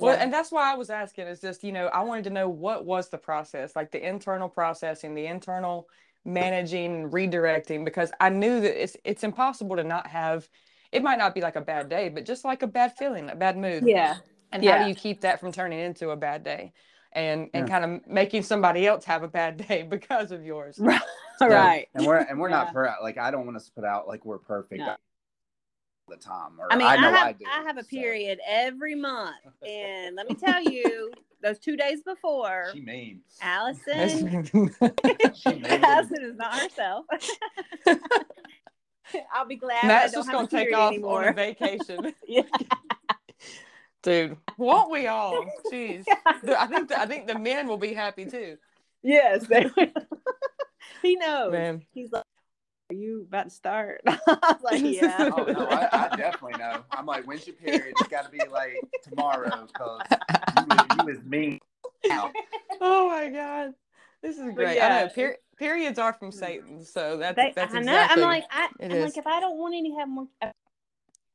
well, and that's why I was asking is just, I wanted to know what was the process, like the internal processing, the internal managing, redirecting, because I knew that it's impossible to not have, it might not be like a bad day, but just like a bad feeling, a bad mood. Yeah. And how do you keep that from turning into a bad day? And kind of making somebody else have a bad day because of yours. Right. So, and we're not perfect. Like, I don't want us to put out like we're perfect all the time. Or, I mean, I have a period every month. And let me tell you, those 2 days before. She mean. Allison. Allison is not herself. I'll be glad. Matt's just going to take off anymore. On a vacation. Dude, won't we all? Jeez, I think the men will be happy too. Yes, they will. He knows. Man. He's like, "Are you about to start?" I was like, "Yeah." Oh no, I definitely know. I'm like, "When's your period? It's got to be like tomorrow, cause you is me." Oh my God, this is great. Yeah. I know periods are from Satan, so that's exactly. I know. I'm like, if I don't want any, have more.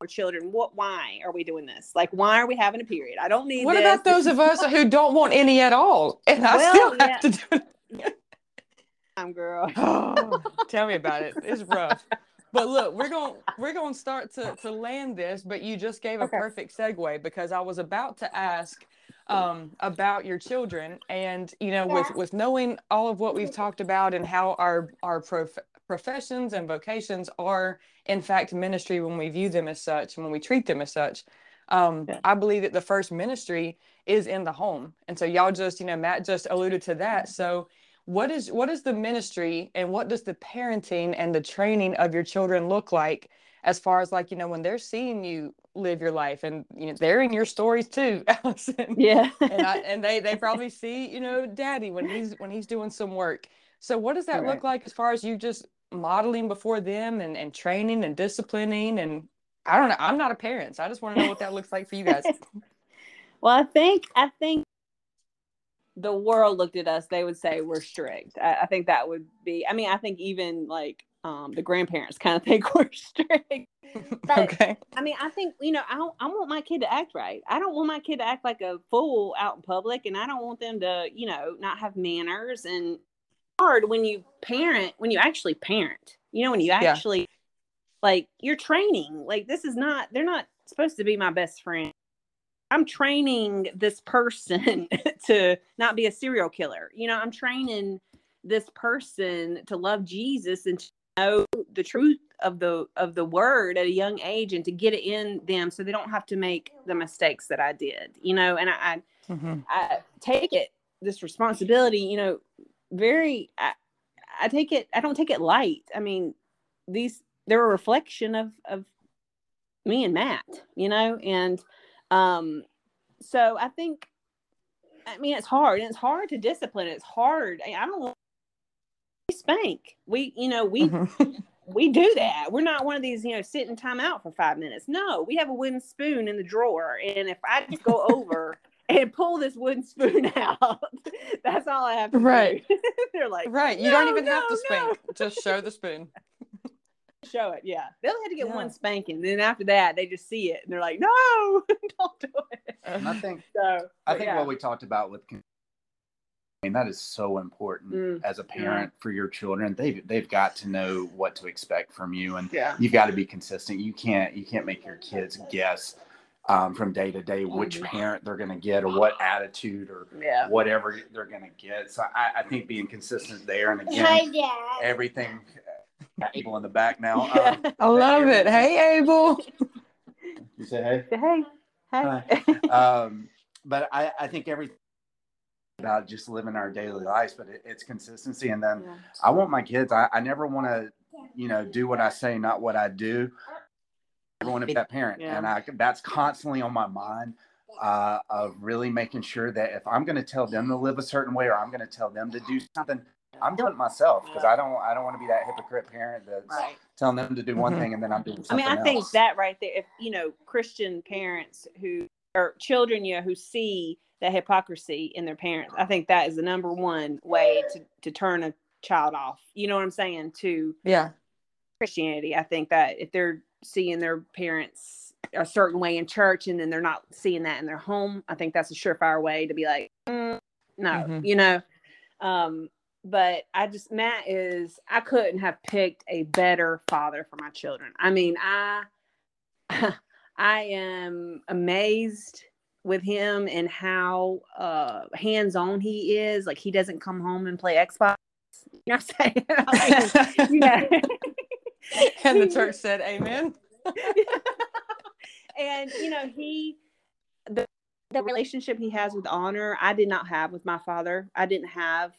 Or children, why are we doing this? Like, why are we having a period? I don't need this. About those of us who don't want any at all? And I still have to do it. I'm girl. Oh, tell me about it. It's rough. But look, we're gonna start to land this, but you just gave a perfect segue because I was about to ask about your children and with knowing all of what we've talked about and how our professions and vocations are in fact ministry when we view them as such, when we treat them as such. I believe that the first ministry is in the home. And so y'all just, Matt just alluded to that. So what is the ministry and what does the parenting and the training of your children look like as far as like, when they're seeing you live your life and they're in your stories too, Allison. Yeah. And they probably see, daddy when he's doing some work. So what does that look like as far as you just modeling before them and training and disciplining? And I don't know, I'm not a parent, so I just want to know what that looks like for you guys. Well, I think the world looked at us, they would say we're strict. I think that would be, I think even like the grandparents kind of think we're strict. But, I think, I want my kid to act right. I don't want my kid to act like a fool out in public, and I don't want them to, not have manners and hard when you parent, when you actually parent, you know, when you actually like you're training, like this is not, they're not supposed to be my best friend. I'm training this person to not be a serial killer. You know, I'm training this person to love Jesus and to know the truth of the word at a young age and to get it in them so they don't have to make the mistakes that I did, you know, and I take it, this responsibility, you know, very, I take it, I don't take it light. I mean, these, they're a reflection of me and Matt, you know, and so I think, I mean, it's hard, and it's hard to discipline. It's hard. I don't spank. We, you know, we, we do that. We're not one of these, you know, sit and time out for 5 minutes. No, we have a wooden spoon in the drawer. And if I just go over and pull this wooden spoon out, that's all I have to do. They're like, right. You don't even have to spank. Just show the spoon. Show it. Yeah. They only had to get one spanking. Then after that, they just see it and they're like, no, don't do it. And I think, so, I think what we talked about with, I mean, that is so important as a parent for your children. They've got to know what to expect from you, and you've got to be consistent. You can't make your kids guess from day to day which parent they're going to get or what attitude or whatever they're going to get. So I think being consistent there, and again, everything. Abel in the back now. I love it. Hey, Abel. You say hey? Hey. Hey. But I think everything about just living our daily lives, but it's consistency. And then I want my kids, I never want to, you know, do what I say, not what I do. Everyone is that parent. And that's constantly on my mind of really making sure that if I'm going to tell them to live a certain way or I'm going to tell them to do something, I'm doing it myself because I don't want to be that hypocrite parent that's telling them to do one thing and then I'm doing something else. I mean, I think that right there, if, you know, Christian parents who or children, you know, who see that hypocrisy in their parents, I think that is the number one way to turn a child off. You know what I'm saying? To Christianity. I think that if they're seeing their parents a certain way in church and then they're not seeing that in their home, I think that's a surefire way to be like, no, you know, but Matt is, I couldn't have picked a better father for my children. I mean, I am amazed with him and how hands-on he is. Like, he doesn't come home and play Xbox. You know what I'm saying? Like, you know. And the church said, amen. And, you know, the relationship he has with Honor, I did not have with my father. I didn't have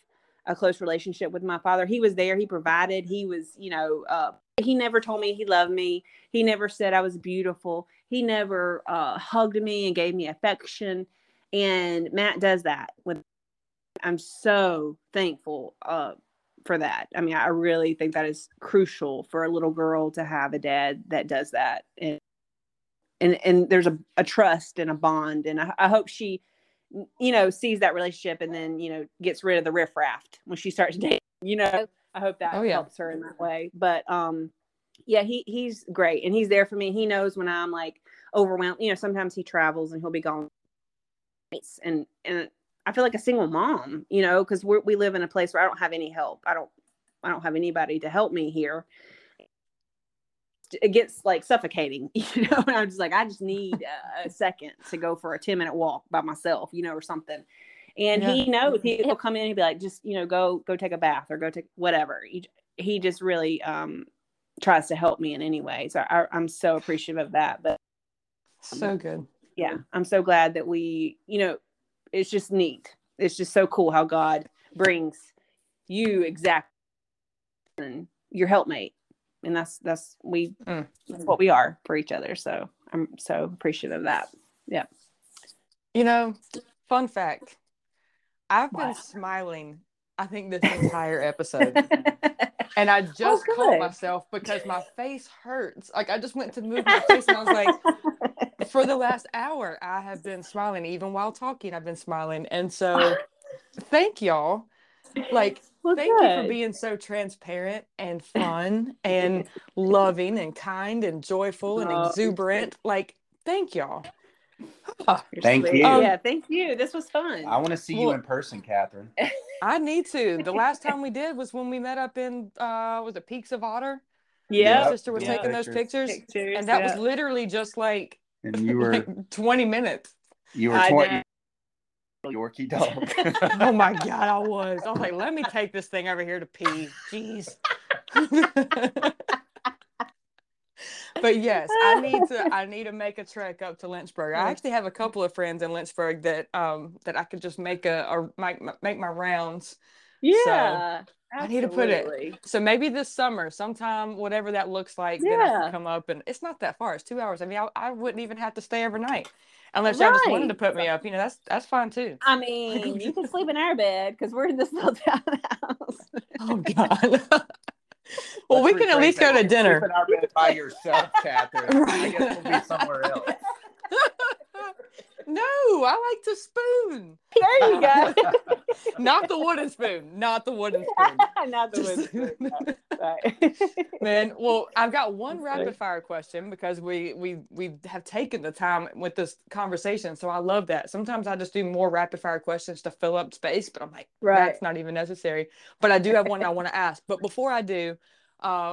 a close relationship with my father. He was there. He provided. He was, you know, he never told me he loved me. He never said I was beautiful. He never hugged me and gave me affection. And Matt does that. I'm so thankful for that. I mean, I really think that is crucial for a little girl to have a dad that does that. And there's a trust and a bond. And I hope she, you know, sees that relationship and then, you know, gets rid of the riffraff when she starts dating, you know, I hope that helps her in that way. But, yeah, he's great. And he's there for me. He knows when I'm like overwhelmed, you know, sometimes he travels and he'll be gone. And I feel like a single mom, you know, cause we live in a place where I don't have any help. I don't have anybody to help me here. It gets like suffocating, you know, and I'm just like, I just need a second to go for a 10-minute walk by myself, you know, or something. And he knows he'll come in and be like, just, you know, go take a bath or go take whatever. He just really tries to help me in any way. So I'm so appreciative of that. But so good. Yeah. I'm so glad that we, you know, it's just neat. It's just so cool how God brings you exactly your helpmate. And that's what we are for each other. So I'm so appreciative of that. Yeah. You know, fun fact, I've been smiling, I think, this entire episode. And I just caught myself because my face hurts. Like, I just went to move my face and I was like, for the last hour, I have been smiling. Even while talking, I've been smiling. And so thank y'all. Like, thank you for being so transparent and fun and loving and kind and joyful and exuberant. Like, thank y'all. Oh, thank you. Yeah, thank you. This was fun. I want to see you in person, Catherine. I need to. The last time we did was when we met up in, was it Peaks of Otter? Yeah. My sister was taking those pictures. And that was literally just like, and you were like 20 minutes. You were 20. Yorkie dog. Oh my God, I was like, let me take this thing over here to pee. Jeez. But yes, I need to make a trek up to Lynchburg. I actually have a couple of friends in Lynchburg that that I could just make my rounds. Yeah, so I need to put it. So maybe this summer, sometime, whatever that looks like, then I can come up, and it's not that far. It's 2 hours. I mean, I wouldn't even have to stay overnight. Unless y'all just wanted to put me up, you know, that's fine too. I mean, you can sleep in our bed because we're in this little town house. Oh God! Well, we can at least go to dinner. Sleep in our bed by yourself, Catherine. Right. I guess we'll be somewhere else. No, I like to spoon. There you go. Not the wooden spoon. Not the wooden spoon. Man, well, I've got one rapid fire question because we have taken the time with this conversation, so I love that. Sometimes I just do more rapid fire questions to fill up space, but I'm like, that's not even necessary. But I do have one I want to ask. But before I do,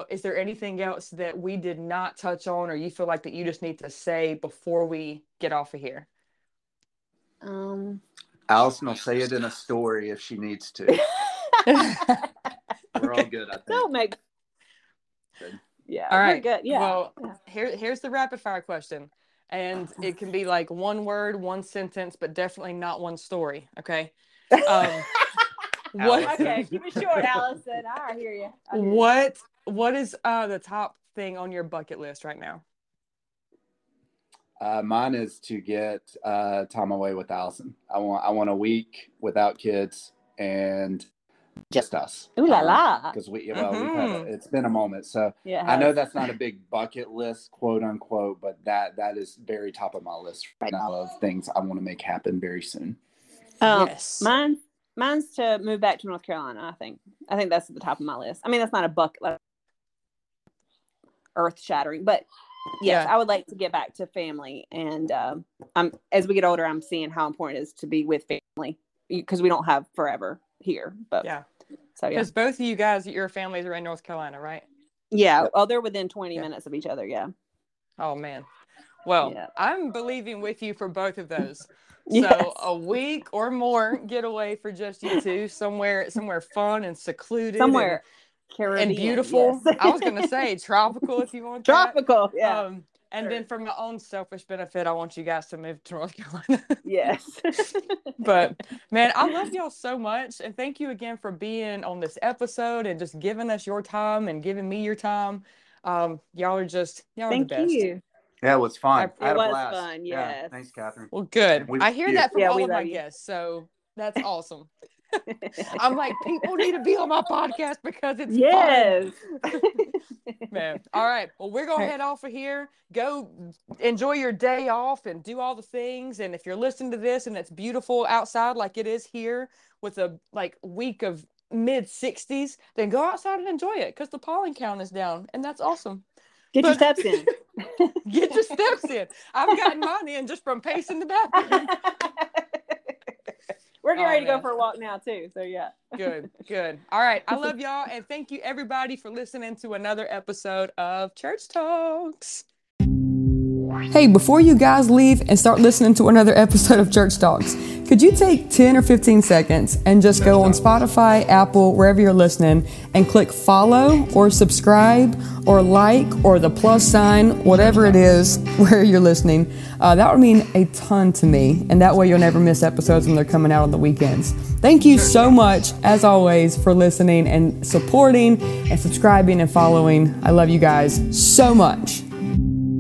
is there anything else that we did not touch on, or you feel like that you just need to say before we get off of here? Alison will say it in a story if she needs to. We're all good, I think. Good. Yeah. All right. Good. Yeah. Well, here's the rapid fire question, and it can be like one word, one sentence, but definitely not one story. Okay. Okay, keep it short, Alison. I hear you. What is the top thing on your bucket list right now? Mine is to get time away with Alison. I want a week without kids and just us. Ooh la la! Because it's been a moment. So yeah, I know that's not a big bucket list, quote unquote, but that is very top of my list right now of things I want to make happen very soon. Yes, mine's to move back to North Carolina. I think that's at the top of my list. I mean, that's not a bucket list, earth shattering, but. Yes, yeah. I would like to get back to family, and as we get older, I'm seeing how important it is to be with family because we don't have forever here. But because both of you guys, your families are in North Carolina, right? Yeah. Oh, they're within 20 minutes of each other. Yeah. Oh man. Well, I'm believing with you for both of those. So a week or more getaway for just you two, somewhere fun and secluded. Somewhere. Caribbean, and beautiful. Yes. I was going to say tropical if you want tropical, that. Yeah. And then for my own selfish benefit, I want you guys to move to North Carolina. Yes. But man, I love y'all so much. And thank you again for being on this episode and just giving us your time and giving me your time. Y'all are just, thank are the best. You. Yeah, it was fun. It was fun. Yes. Yeah. Thanks, Catherine. Well, good. I hear that from all of my guests. So that's awesome. I'm like, people need to be on my podcast because it's fun. Man. All right, well, we're gonna head off of here. Go enjoy your day off and do all the things, and if you're listening to this and it's beautiful outside like it is here with a week of mid-60s, then go outside and enjoy it because the pollen count is down and that's awesome. Your steps in. Get your steps in. I've gotten mine in just from pacing the bathroom. We're getting ready to go for a walk now too. So Good. All right. I love y'all. And thank you everybody for listening to another episode of Church Talks. Hey, before you guys leave and start listening to another episode of Church Talks, could you take 10 or 15 seconds and just go on Spotify, Apple, wherever you're listening, and click follow or subscribe or like or the plus sign, whatever it is where you're listening. That would mean a ton to me, and that way you'll never miss episodes when they're coming out on the weekends. Thank you so much, as always, for listening and supporting and subscribing and following. I love you guys so much.